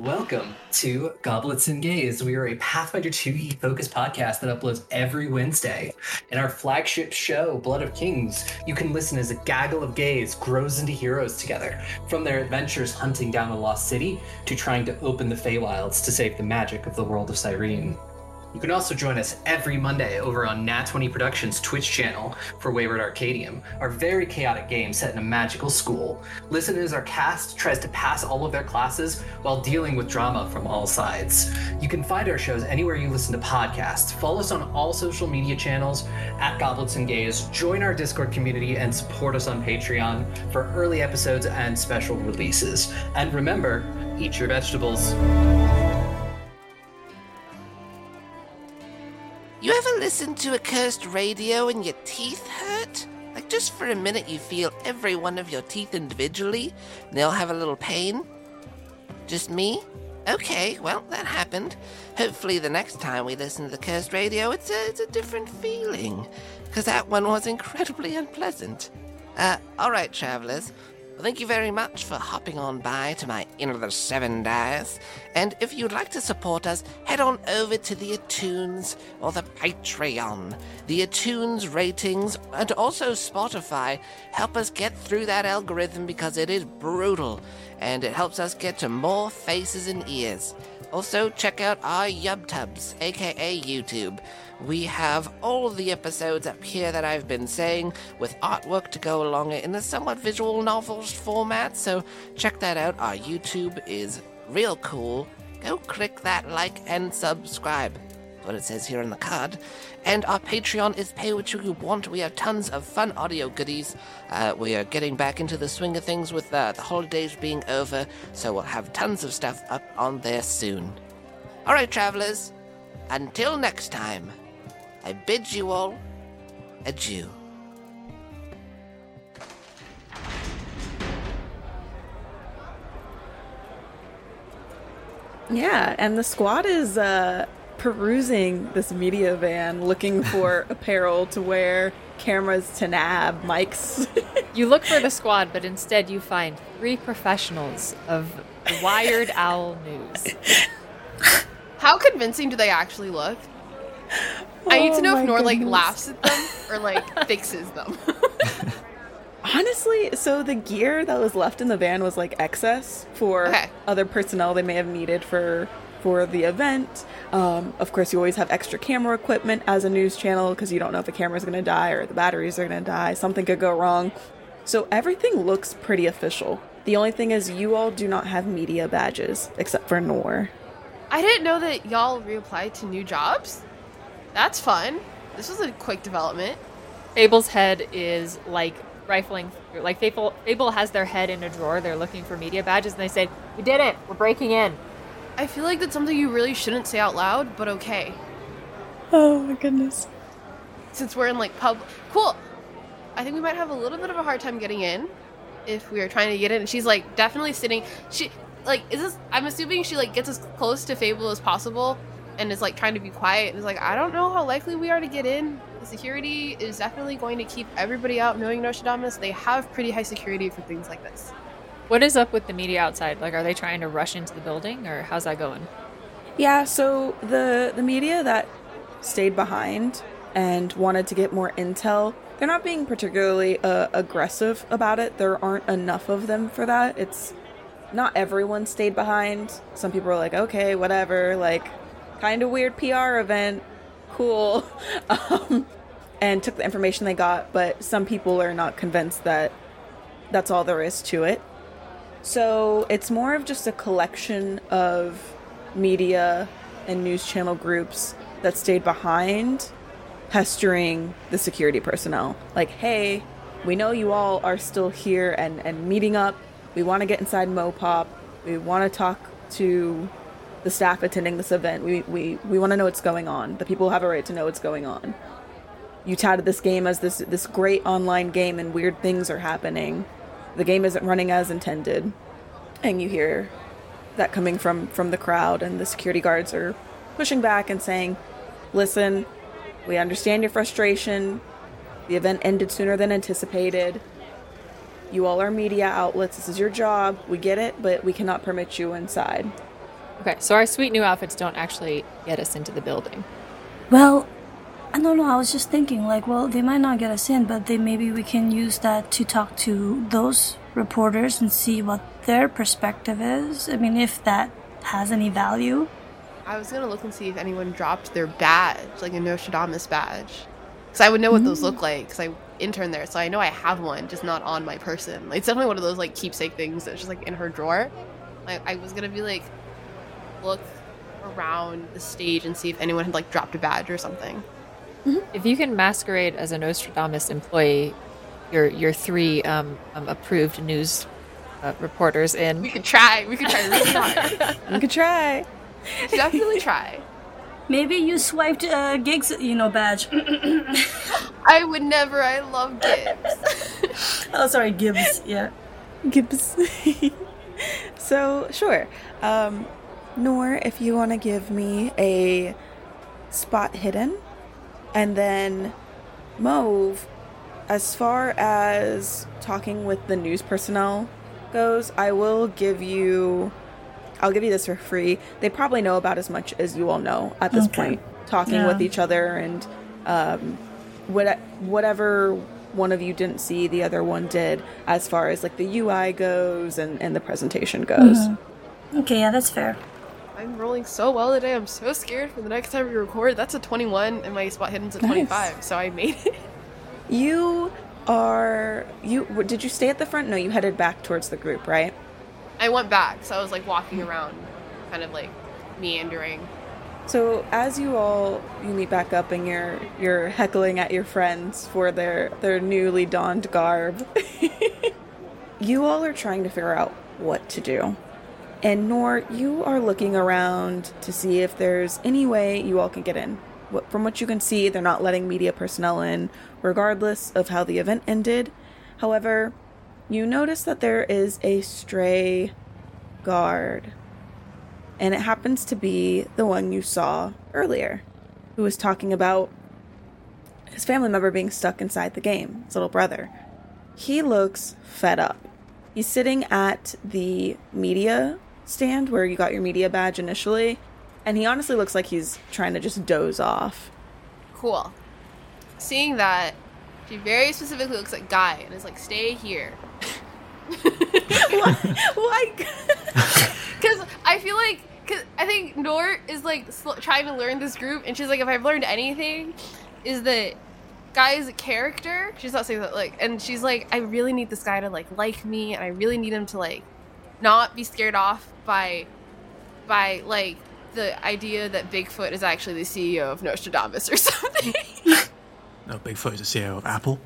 Welcome to Goblets and Gays. We are a Pathfinder two E focused podcast that uploads every Wednesday. In our flagship show, Blood of Kings, you can listen as a gaggle of gays grows into heroes together, from their adventures hunting down a lost city to trying to open the Feywilds to save the magic of the world of Cyrene. You can also join us every Monday over on Nat twenty Productions' Twitch channel for Wayward Arcadium, our very chaotic game set in a magical school. Listen as our cast tries to pass all of their classes while dealing with drama from all sides. You can find our shows anywhere you listen to podcasts. Follow us on all social media channels at Goblets and Gays. Join our Discord community and support us on Patreon for early episodes and special releases. And remember, eat your vegetables. You ever listen to a cursed radio and your teeth hurt? Like just for a minute you feel every one of your teeth individually, and they'll have a little pain? Just me? Okay, well, that happened. Hopefully the next time we listen to the cursed radio, it's a, it's a different feeling, because that one was incredibly unpleasant. Uh, alright, travelers. Well, thank you very much for hopping on by to my Inn of the Seven Dice. And if you'd like to support us, head on over to the iTunes or the Patreon. The iTunes ratings and also Spotify help us get through that algorithm because it is brutal. And it helps us get to more faces and ears. Also, check out our YubTubs, aka YouTube. We have all the episodes up here that I've been saying, with artwork to go along it in a somewhat visual novels format, so check that out. Our YouTube is real cool. Go click that like and subscribe. That's what it says here on the card. And our Patreon is pay what you want. We have tons of fun audio goodies. Uh, we are getting back into the swing of things with uh, the holidays being over, so we'll have tons of stuff up on there soon. All right, travelers, until next time, I bid you all adieu. Yeah, and the squad is uh, perusing this media van, looking for apparel to wear, cameras to nab, mics. You look for the squad, but instead you find three professionals of Wired Owl News. How convincing do they actually look? Oh, I need to know if Noor, like, laughs at them or, like, fixes them. Honestly, so the gear that was left in the van was, like, excess for okay. other personnel they may have needed for for the event. Um, of course, you always have extra camera equipment as a news channel because you don't know if the camera's going to die or the batteries are going to die. Something could go wrong. So everything looks pretty official. The only thing is you all do not have media badges, except for Noor. I didn't know that y'all reapplied to new jobs. That's fun. This was a quick development. Fable's head is, like, rifling. Like, Fable, Fable has their head in a drawer. They're looking for media badges, and they say, "We did it. We're breaking in." I feel like that's something you really shouldn't say out loud, but okay. Oh, my goodness. Since we're in, like, pub... Cool. I think we might have a little bit of a hard time getting in if we are trying to get in. And she's, like, definitely sitting... She, like, is this... I'm assuming she, like, gets as close to Fable as possible... and is, like, trying to be quiet, and is like, I don't know how likely we are to get in. The security is definitely going to keep everybody out, knowing Nostradamus. They have pretty high security for things like this. What is up with the media outside? Like, are they trying to rush into the building, or how's that going? Yeah, so the, the media that stayed behind and wanted to get more intel, they're not being particularly uh, aggressive about it. There aren't enough of them for that. It's not everyone stayed behind. Some people are like, okay, whatever, like... kind of weird P R event, cool, um, and took the information they got, but some people are not convinced that that's all there is to it. So it's more of just a collection of media and news channel groups that stayed behind, pestering the security personnel. Like, hey, we know you all are still here and, and meeting up. We want to get inside Mopop. We want to talk to... the staff attending this event, we we, we want to know what's going on. The people have a right to know what's going on. You touted this game as this this great online game and weird things are happening. The game isn't running as intended. and you hear that coming from, from the crowd, and the security guards are pushing back and saying, listen, we understand your frustration. The event ended sooner than anticipated. You all are media outlets. This is your job. We get it, but we cannot permit you inside. Okay, so our sweet new outfits don't actually get us into the building. Well, I don't know. I was just thinking, like, well, they might not get us in, but they, maybe we can use that to talk to those reporters and see what their perspective is. I mean, if that has any value. I was going to look and see if anyone dropped their badge, like a Nostradamus badge. Because I would know what mm. those look like, because I interned there, so I know I have one, just not on my person. Like, it's definitely one of those, like, keepsake things that's just, like, in her drawer. Like, I was going to be, like, look around the stage and see if anyone had, like, dropped a badge or something. Mm-hmm. If you can masquerade as a Nostradamus employee, your your three um, um, approved news uh, reporters in... We could try. We could try really hard. We could try. Definitely try. Maybe you swiped uh, Gigs, you know, badge. I would never. I love Gibbs. Oh, sorry, Gibbs. Yeah. Gibbs. So, sure. Um, Noor, if you want to give me a spot hidden. And then Mauve, as far as talking with the news personnel goes, I will give you... I'll give you this for free. They probably know about as much as you all know at this okay. point, talking yeah. with each other, and um, what, whatever one of you didn't see, the other one did, as far as like the U I goes and, and the presentation goes. Mm-hmm. Okay, yeah, that's fair. I'm rolling so well today. I'm so scared for the next time we record. That's a twenty-one, and my spot hidden's a nice. twenty-five, so I made it. You are... you Did you stay at the front? No, you headed back towards the group, right? I went back, so I was, like, walking around, kind of, like, meandering. So as you all, you meet back up and you're you're heckling at your friends for their, their newly donned garb, you all are trying to figure out what to do. And Noor, you are looking around to see if there's any way you all can get in. From what you can see, they're not letting media personnel in, regardless of how the event ended. However... you notice that there is a stray guard, and it happens to be the one you saw earlier, who was talking about his family member being stuck inside the game, his little brother. He looks fed up. He's sitting at the media stand where you got your media badge initially, and he honestly looks like he's trying to just doze off. Cool. Seeing that, she very specifically looks at Guy and is like, stay here. Why? Why? Because I feel like, because I think Noor is like sl- trying to learn this group, and she's like, if I've learned anything, is that Guy is a character. She's not saying that, like, and she's like, I really need this guy to like like me, and I really need him to like not be scared off by by like the idea that Bigfoot is actually the C E O of Nostradamus or something. No, Bigfoot is the C E O of Apple.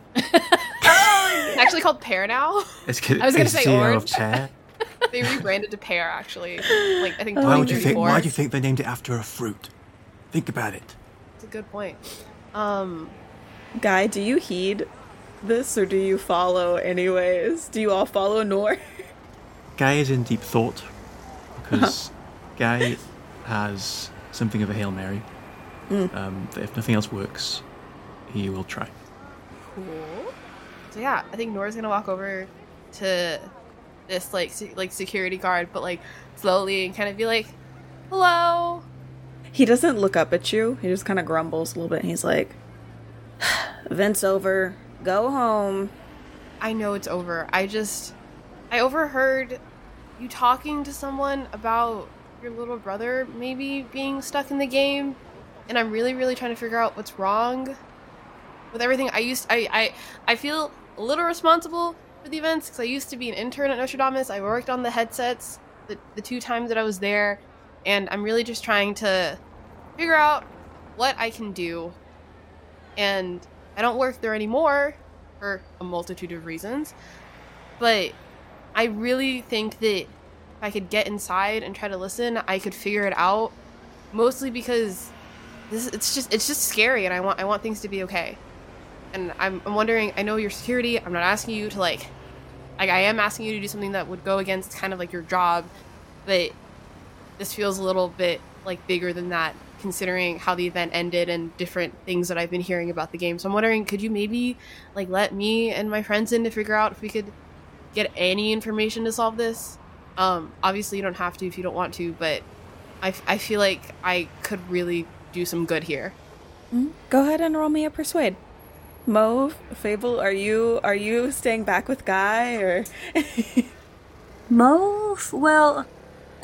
Oh, it's actually called Pear now. It's, I was going to say C E O Orange. Of Pear. They rebranded to Pear, actually. Like I think. Why would you think? Why do you think they named it after a fruit? Think about it. It's a good point. Um, Guy, do you heed this, or do you follow anyways? Do you all follow Noor? Guy is in deep thought because uh-huh. Guy has something of a Hail Mary. Mm. Um, that if nothing else works, he will try. Cool. So yeah, I think Nora's gonna walk over to this like se- like security guard, but like slowly, and kind of be like, "Hello." He doesn't look up at you. He just kind of grumbles a little bit. And he's like, "Event's over. Go home." I know it's over. I just I overheard you talking to someone about your little brother maybe being stuck in the game, and I'm really really trying to figure out what's wrong. With everything, I used I, I I feel a little responsible for the events because I used to be an intern at Nostradamus. I worked on the headsets the, the two times that I was there, and I'm really just trying to figure out what I can do. And I don't work there anymore for a multitude of reasons, but I really think that if I could get inside and try to listen, I could figure it out. Mostly because this it's just it's just scary, and I want I want things to be okay. And I'm, I'm wondering, I know you're security, I'm not asking you to, like, Like, I am asking you to do something that would go against kind of like your job, but this feels a little bit like bigger than that, considering how the event ended and different things that I've been hearing about the game. So I'm wondering, could you maybe like let me and my friends in to figure out if we could get any information to solve this? Um, obviously you don't have to if you don't want to, but I, f- I feel like I could really do some good here. Mm-hmm. Go ahead and roll me a persuade. Mauve, Fable, are you are you staying back with Guy or Mauve? Well,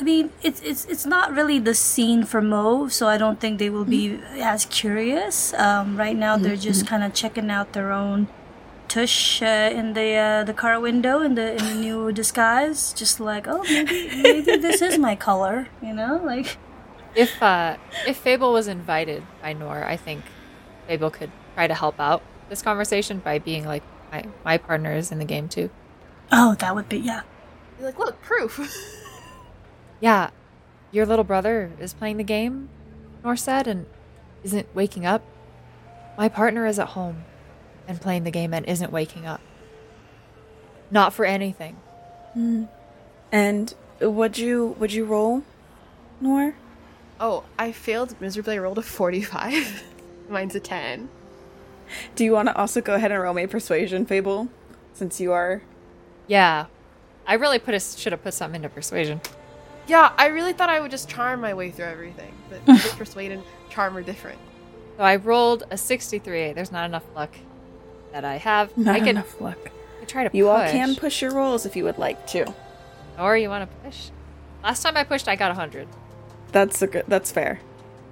I mean, it's it's it's not really the scene for Moe, so I don't think they will be mm-hmm. as curious. Um, right now, they're just kind of checking out their own tush uh, in the uh, the car window in the in the new disguise. Just like, oh, maybe maybe this is my color, you know? Like, if uh, if Fable was invited by Noor, I think Fable could try to help out this conversation by being like, my my partner is in the game too. Oh, that would be yeah. You're like, look, proof. Yeah, your little brother is playing the game, Noor said, and isn't waking up. My partner is at home and playing the game and isn't waking up. Not for anything. Mm. And would you would you roll, Noor? Oh, I failed miserably. I rolled a forty-five. Mine's a ten. Do you want to also go ahead and roll me persuasion, Fable, since you are? Yeah, I really put a, should have put something into persuasion. Yeah, I really thought I would just charm my way through everything, but persuade and charm are different. So I rolled a sixty-three. There's not enough luck that I have. Not I can, enough luck. I try to push. You all can push your rolls if you would like to. Or you want to push? Last time I pushed, I got one hundred. That's a good. That's fair.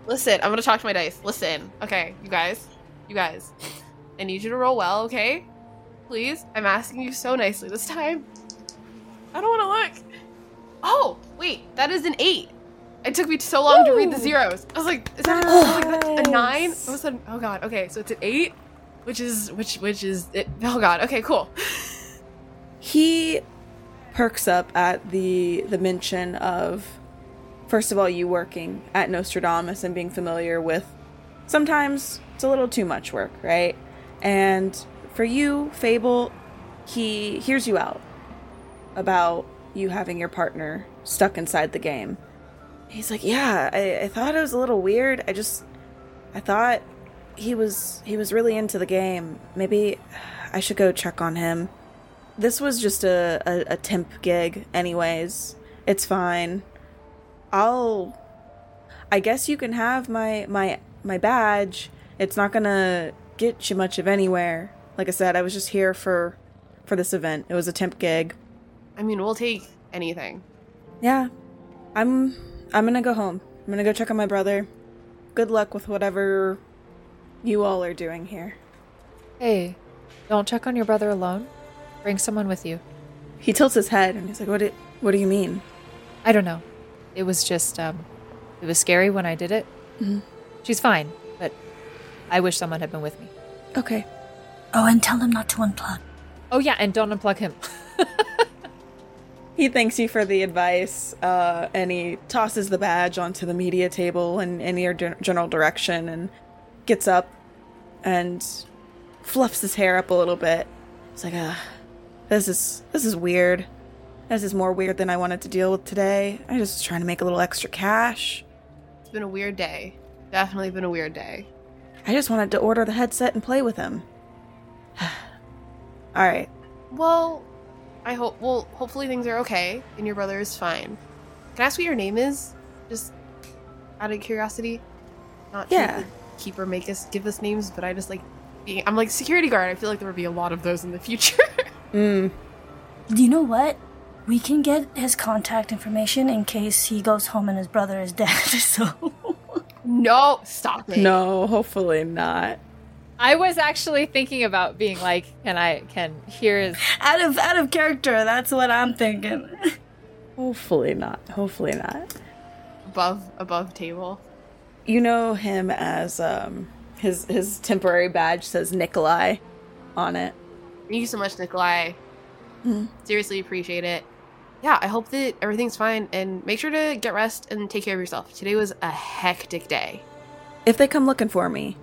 Listen, I'm going to talk to my dice. Listen. Okay, you guys. You guys. I need you to roll well, okay? Please? I'm asking you so nicely this time. I don't want to look. Oh, wait, that is an eight. It took me so long Ooh. to read the zeros. I was like, is that, nice. I was like, that a nine? All of a sudden, oh god, okay, so it's an eight, which is, which, which is, it. oh god, okay, cool. He perks up at the, the mention of, first of all, you working at Nostradamus and being familiar with, sometimes it's a little too much work, right? And for you, Fable, he hears you out about you having your partner stuck inside the game. He's like, yeah, I, I thought it was a little weird. I just, I thought he was, he was really into the game. Maybe I should go check on him. This was just a, a, a temp gig anyways. It's fine. I'll, I guess you can have my, my, my badge. It's not gonna get you much of anywhere. Like I said, I was just here for, for this event. It was a temp gig. I mean, we'll take anything. Yeah. I'm I'm going to go home. I'm going to go check on my brother. Good luck with whatever you all are doing here. Hey, don't check on your brother alone. Bring someone with you. He tilts his head and he's like, what do, what do you mean? I don't know. It was just, um, it was scary when I did it. Mm-hmm. She's fine, but I wish someone had been with me. Okay. Oh, and tell him not to unplug. Oh, yeah, and don't unplug him. He thanks you for the advice, uh, and he tosses the badge onto the media table and in your d- general direction and gets up and fluffs his hair up a little bit. It's like, ah, this is, this is weird. This is more weird than I wanted to deal with today. I just was trying to make a little extra cash. It's been a weird day. Definitely been a weird day. I just wanted to order the headset and play with him. All right. Well... I hope, well, hopefully things are okay, and your brother is fine. Can I ask what your name is? Just out of curiosity? Not yeah. keep or make us, give us names, but I just like being, I'm like security guard. I feel like there would be a lot of those in the future. mm. Do you know what? We can get his contact information in case he goes home and his brother is dead, so. No, stop it. No, hopefully not. I was actually thinking about being like, can I, can hear his... Out of, out of character, that's what I'm thinking. Hopefully not. Hopefully not. Above, above table. You know him as, um, his, his temporary badge says Nikolai on it. Thank you so much, Nikolai. Mm-hmm. Seriously appreciate it. Yeah, I hope that everything's fine, and make sure to get rest and take care of yourself. Today was a hectic day. If they come looking for me...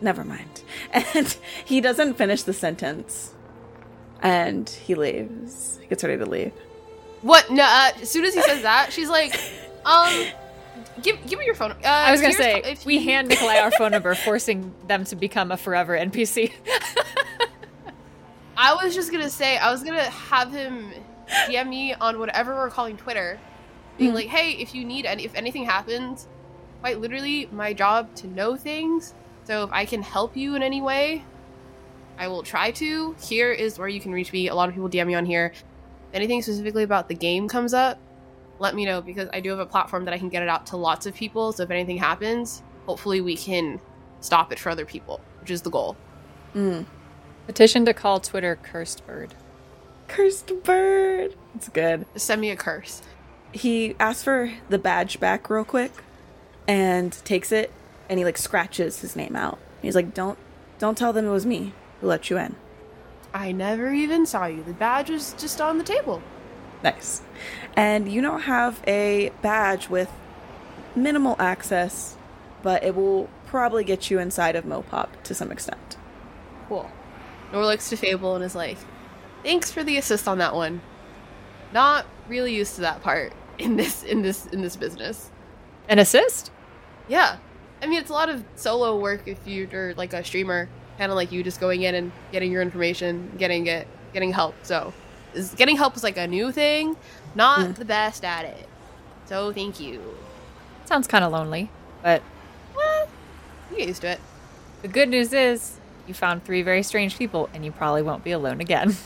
Never mind. And he doesn't finish the sentence. And he leaves. He gets ready to leave. What? No. Uh, as soon as he says that, she's like, um, give give me your phone. Uh, I was going to say, if we hand Nikolai our phone number, forcing them to become a forever N P C. I was just going to say, I was going to have him D M me on whatever we're calling Twitter. Being mm-hmm. like, hey, if you need any, if anything happens, quite literally my job to know things. So if I can help you in any way, I will try to. Here is where you can reach me. A lot of people D M me on here. If anything specifically about the game comes up, let me know, because I do have a platform that I can get it out to lots of people. So if anything happens, hopefully we can stop it for other people, which is the goal. Mm. Petition to call Twitter Cursed Bird. Cursed Bird. It's good. Send me a curse. He asks for the badge back real quick and takes it, and he like scratches his name out. He's like, don't don't tell them it was me who let you in. I never even saw you. The badge was just on the table. Nice. And you now have a badge with minimal access, but it will probably get you inside of Mopop to some extent. Cool. Noor looks to Fable and is like, thanks for the assist on that one. Not really used to that part in this in this in this business. An assist? Yeah. I mean, it's a lot of solo work if you're like a streamer, kind of like you just going in and getting your information, getting it, getting help. So getting help is like a new thing. Not mm. the best at it. So thank you. Sounds kind of lonely, but well, you get used to it. The good news is you found three very strange people, and you probably won't be alone again.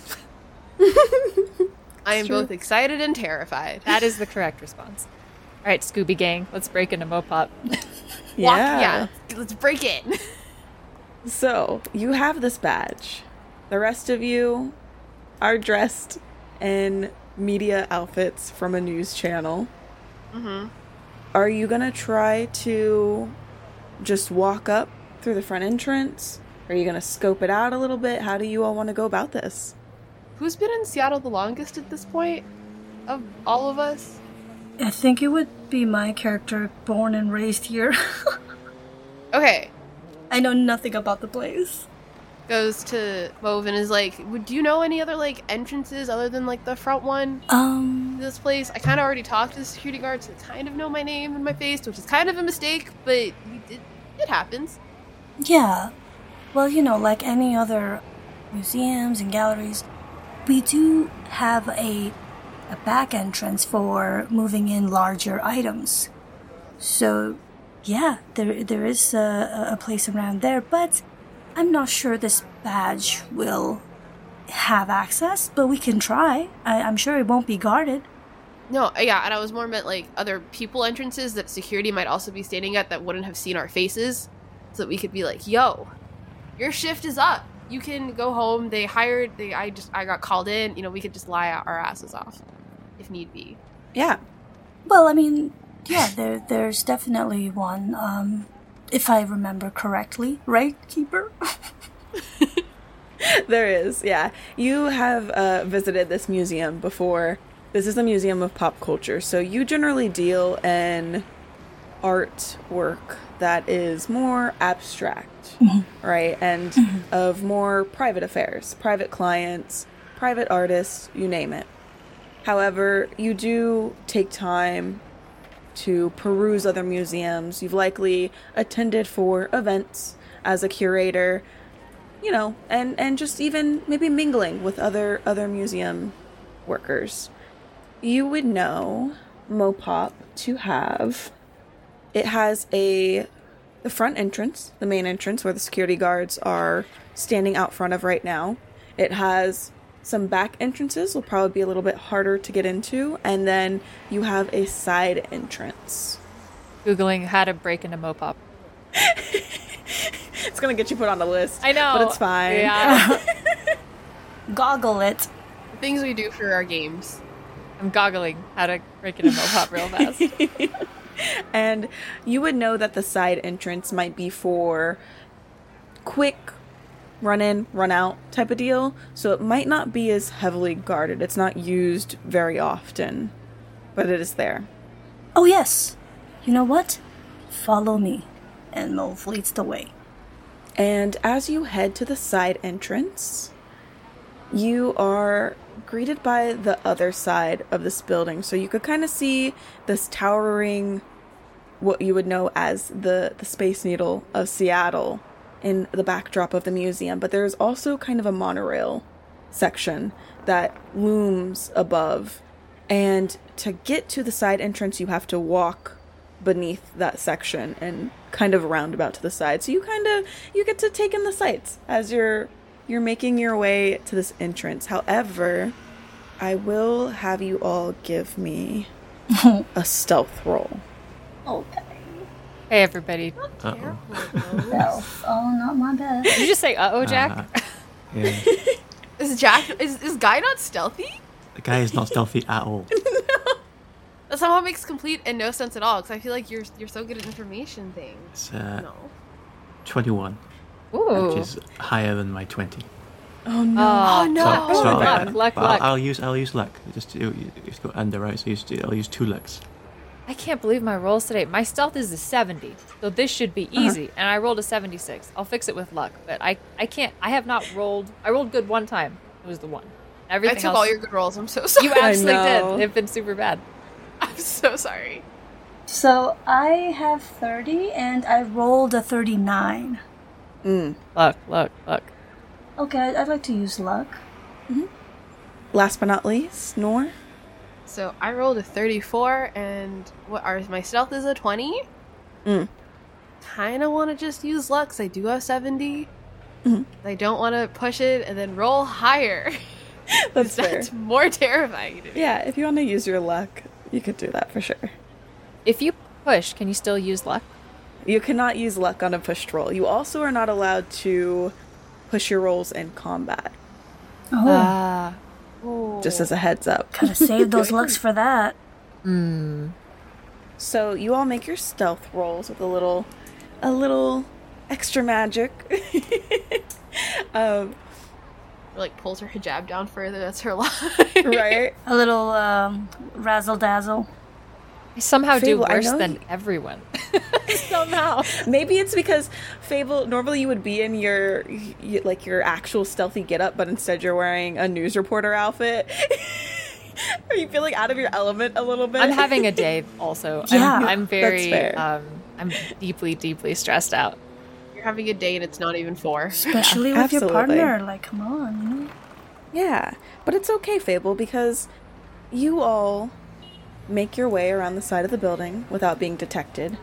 I am true. Both excited and terrified. That is the correct response. All right, Scooby Gang, let's break into Mopop. Yeah. Walk, yeah, let's break it. So, you have this badge. The rest of you are dressed in media outfits from a news channel. Mm-hmm. Are you going to try to just walk up through the front entrance? Are you going to scope it out a little bit? How do you all want to go about this? Who's been in Seattle the longest at this point of all of us? I think it would be my character, born and raised here. Okay. I know nothing about the place. Goes to Mauve and is like, do you know any other, like, entrances other than, like, the front one? Um. This place? I kind of already talked to the security guards, so they kind of know my name and my face, which is kind of a mistake, but it, it happens. Yeah. Well, you know, like any other museums and galleries, we do have a, a back entrance for moving in larger items. So, yeah, there there is a, a place around there, but I'm not sure this badge will have access, but we can try. I, I'm sure it won't be guarded. No, yeah, and I was more meant like other people entrances that security might also be standing at that wouldn't have seen our faces, so that we could be like, yo, your shift is up. You can go home. They hired. They. I just. I got called in. You know, we could just lie our asses off, if need be. Yeah. Well, I mean, yeah. There. There's definitely one. Um, if I remember correctly, right, Keeper? There is. Yeah. You have uh, visited this museum before. This is a museum of pop culture, so you generally deal in artwork that is more abstract, mm-hmm. right? And mm-hmm. of more private affairs, private clients, private artists, you name it. However, you do take time to peruse other museums. You've likely attended for events as a curator, you know, and, and just even maybe mingling with other, other museum workers. You would know Mopop to have... It has a the front entrance, the main entrance where the security guards are standing out front of right now. It has some back entrances, will probably be a little bit harder to get into, and then you have a side entrance. Googling how to break into Mopop. It's gonna get you put on the list. I know, but it's fine. Yeah. Goggle it. The things we do for our games. I'm goggling how to break into Mopop real fast. And you would know that the side entrance might be for quick run-in, run-out type of deal. So it might not be as heavily guarded. It's not used very often, but it is there. Oh, yes. You know what? Follow me. And Mauve leads the way. And as you head to the side entrance, you are greeted by the other side of this building. So you could kind of see this towering, what you would know as the, the Space Needle of Seattle in the backdrop of the museum. But there is also kind of a monorail section that looms above. And to get to the side entrance, you have to walk beneath that section and kind of roundabout to the side. So you kind of, you get to take in the sights as you're You're making your way to this entrance. However, I will have you all give me a stealth roll. Okay. Hey, everybody. Not no. Oh, not my bad. Did you just say uh-oh, Jack? Uh, yeah. Is Jack... Is, is Guy not stealthy? The guy is not stealthy at all. No. That somehow makes complete and no sense at all, because I feel like you're you're so good at information things. It's uh, no. twenty-one. Ooh. Which is higher than my twenty. Oh no! Oh no! So, so oh, I'll, luck, luck, luck. I'll, I'll use I'll use luck. Just it, it's got under, right? So use, I'll use two lucks. I can't believe my rolls today. My stealth is a seventy, so this should be easy. Uh-huh. And I rolled a seventy-six. I'll fix it with luck, but I I can't. I have not rolled. I rolled good one time. It was the one. Everything I took else, all your good rolls. I'm so sorry. You actually did. They've been super bad. I'm so sorry. So I have thirty, and I rolled a thirty-nine. Mm. Luck, luck, luck. Okay, I'd like to use luck. Mm-hmm. Last but not least, Noor. So I rolled a thirty-four, and what are my stealth is a twenty. Mm. Kind of want to just use luck, because I do have seventy. Mm-hmm. I don't want to push it and then roll higher. That's fair. That's more terrifying to me. Yeah, if you want to use your luck, you could do that for sure. If you push, can you still use luck? You cannot use luck on a pushed roll. You also are not allowed to push your rolls in combat. Oh. Uh, oh. Just as a heads up. Gotta save those lucks for that. Mm. So you all make your stealth rolls with a little a little extra magic. um, like pulls her hijab down further. That's her lie. Right? A little um, razzle-dazzle. I somehow Fable, do worse than you... everyone. Somehow. Maybe it's because, Fable, normally you would be in your, you, like, your actual stealthy getup, but instead you're wearing a news reporter outfit. Are you feeling out of your element a little bit? I'm having a day also. Yeah, I'm, I'm very, that's fair. Um, I'm deeply, deeply stressed out. You're having a day and it's not even four. Especially yeah, with absolutely. Your partner. Like, come on. You know? Yeah. But it's okay, Fable, because you all... make your way around the side of the building without being detected.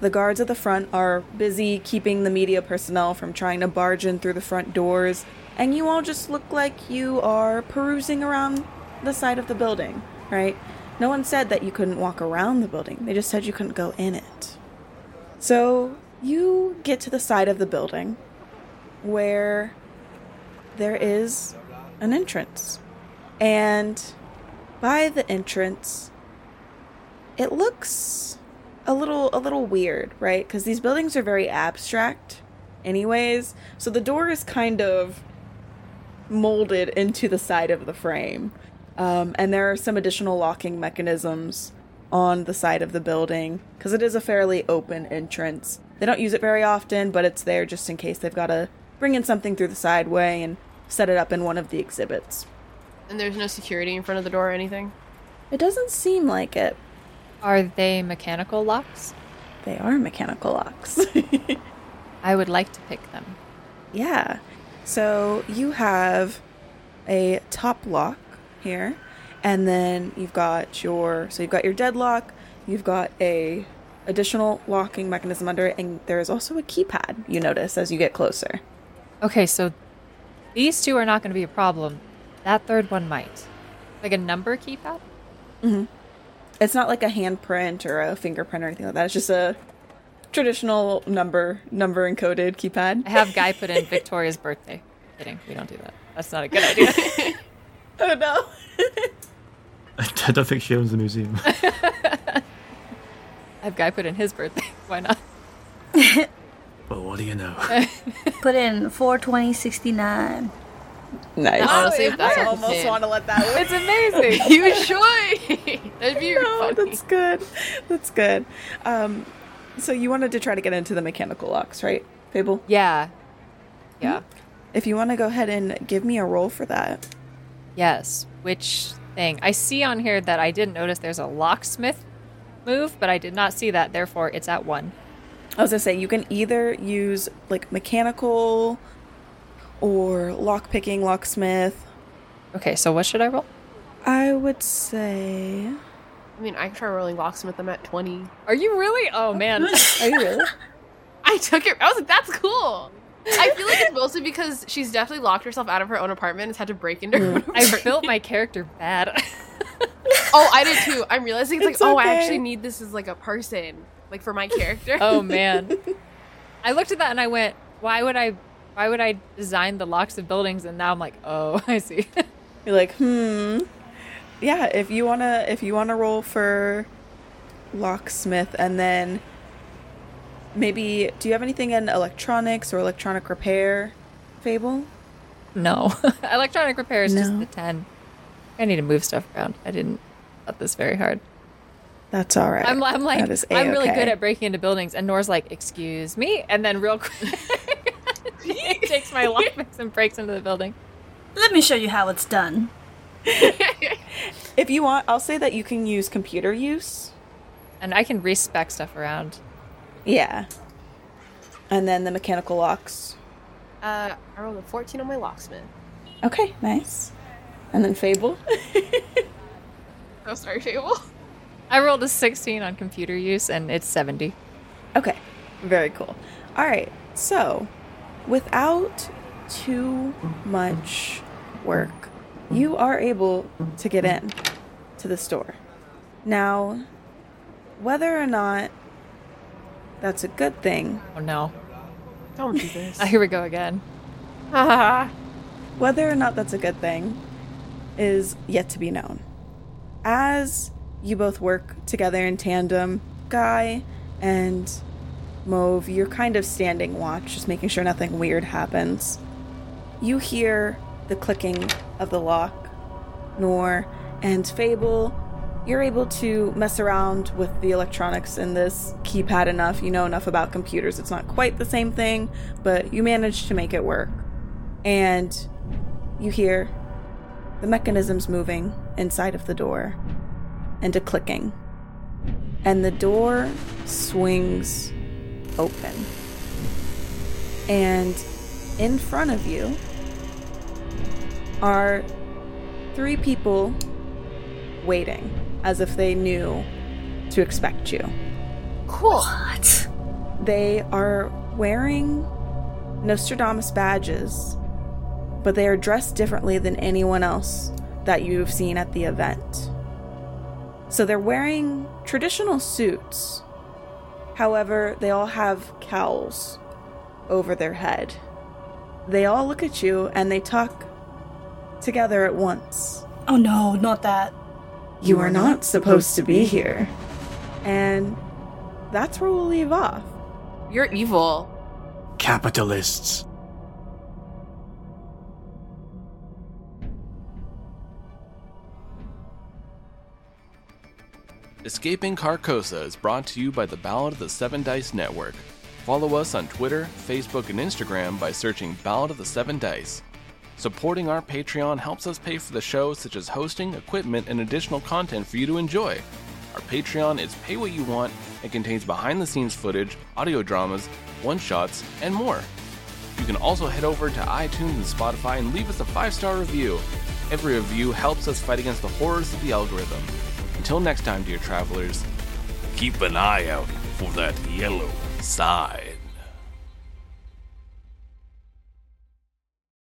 The guards at the front are busy keeping the media personnel from trying to barge in through the front doors, and you all just look like you are perusing around the side of the building, right? No one said that you couldn't walk around the building. They just said you couldn't go in it. So you get to the side of the building where there is an entrance. And by the entrance... it looks a little a little weird, right? Because these buildings are very abstract anyways. So the door is kind of molded into the side of the frame. Um, and there are some additional locking mechanisms on the side of the building because it is a fairly open entrance. They don't use it very often, but it's there just in case they've got to bring in something through the sideway and set it up in one of the exhibits. And there's no security in front of the door or anything? It doesn't seem like it. Are they mechanical locks? They are mechanical locks. I would like to pick them. Yeah. So you have a top lock here, and then you've got your so you've got your deadlock, you've got a additional locking mechanism under it, and there is also a keypad, you notice, as you get closer. Okay, so these two are not going to be a problem. That third one might. Like a number keypad? Mm-hmm. It's not like a handprint or a fingerprint or anything like that. It's just a traditional number, number encoded keypad. I have Guy put in Victoria's birthday. Kidding. We don't do that. That's not a good idea. Oh, no. I don't think she owns the museum. I have Guy put in his birthday. Why not? Well, what do you know? Put in four twenty sixty-nine. Nice. No, honestly, I that's almost want to let that work. It's amazing. You should. That'd be no, funny. That's good. That's good. Um, so you wanted to try to get into the mechanical locks, right, Fable? Yeah. Yeah. Mm-hmm. if you want to go ahead and give me a roll for that. Yes, which thing? I see on here that I didn't notice there's a locksmith move, but I did not see that. Therefore, it's at one. I was going to say, you can either use like mechanical or lockpicking, locksmith. Okay, so what should I roll? I would say... I mean, I try rolling locksmith. I'm at twenty. Are you really? Oh, man. Are you really? I took it. I was like, that's cool. I feel like it's mostly because she's definitely locked herself out of her own apartment and has had to break into her own apartment. I built my character bad. Oh, I did too. I'm realizing it's, it's like, okay. Oh, I actually need this as like a person, like for my character. Oh, man. I looked at that and I went, why would I, why would I design the locks of buildings? And now I'm like, oh, I see. You're like, hmm. Yeah, if you want to if you want to roll for locksmith, and then maybe, do you have anything in electronics or electronic repair, Fable? No. Electronic repair is no. Just the ten. I need to move stuff around. I didn't thought this very hard. That's all right. I'm, I'm like, that is A-okay. I'm really good at breaking into buildings, and Noor's like, excuse me, and then real quick it takes my lockpicks and breaks into the building. Let me show you how it's done. If you want, I'll say that you can use computer use. And I can respec stuff around. Yeah. And then the mechanical locks. Uh, I rolled a fourteen on my locksmith. Okay, nice. And then Fable. Oh, sorry, Fable. I rolled a sixteen on computer use, and it's seventy. Okay, very cool. All right, so without too much work, you are able to get in to the store. Now, whether or not that's a good thing... Oh, no. Don't do this. Here we go again. Whether or not that's a good thing is yet to be known. As you both work together in tandem, Guy and Mauve, you're kind of standing watch, just making sure nothing weird happens. You hear the clicking of the lock. Noor and Fable, you're able to mess around with the electronics in this keypad enough. You know enough about computers. It's not quite the same thing, but you manage to make it work. And you hear the mechanisms moving inside of the door and a clicking. And the door swings open. And in front of you are three people waiting as if they knew to expect you. Cool. What? They are wearing Nostradamus badges, but they are dressed differently than anyone else that you've seen at the event. So they're wearing traditional suits. However, they all have cowls over their head. They all look at you and they talk together at once. Oh no, not that. You are not supposed to be here. And that's where we'll leave off. You're evil. Capitalists. Escaping Carcosa is brought to you by the Ballad of the Seven Dice Network. Follow us on Twitter, Facebook, and Instagram by searching Ballad of the Seven Dice. Supporting our Patreon helps us pay for the show, such as hosting, equipment, and additional content for you to enjoy. Our Patreon is pay what you want and contains behind-the-scenes footage, audio dramas, one-shots, and more. You can also head over to iTunes and Spotify and leave us a five-star review. Every review helps us fight against the horrors of the algorithm. Until next time, dear travelers, keep an eye out for that yellow side.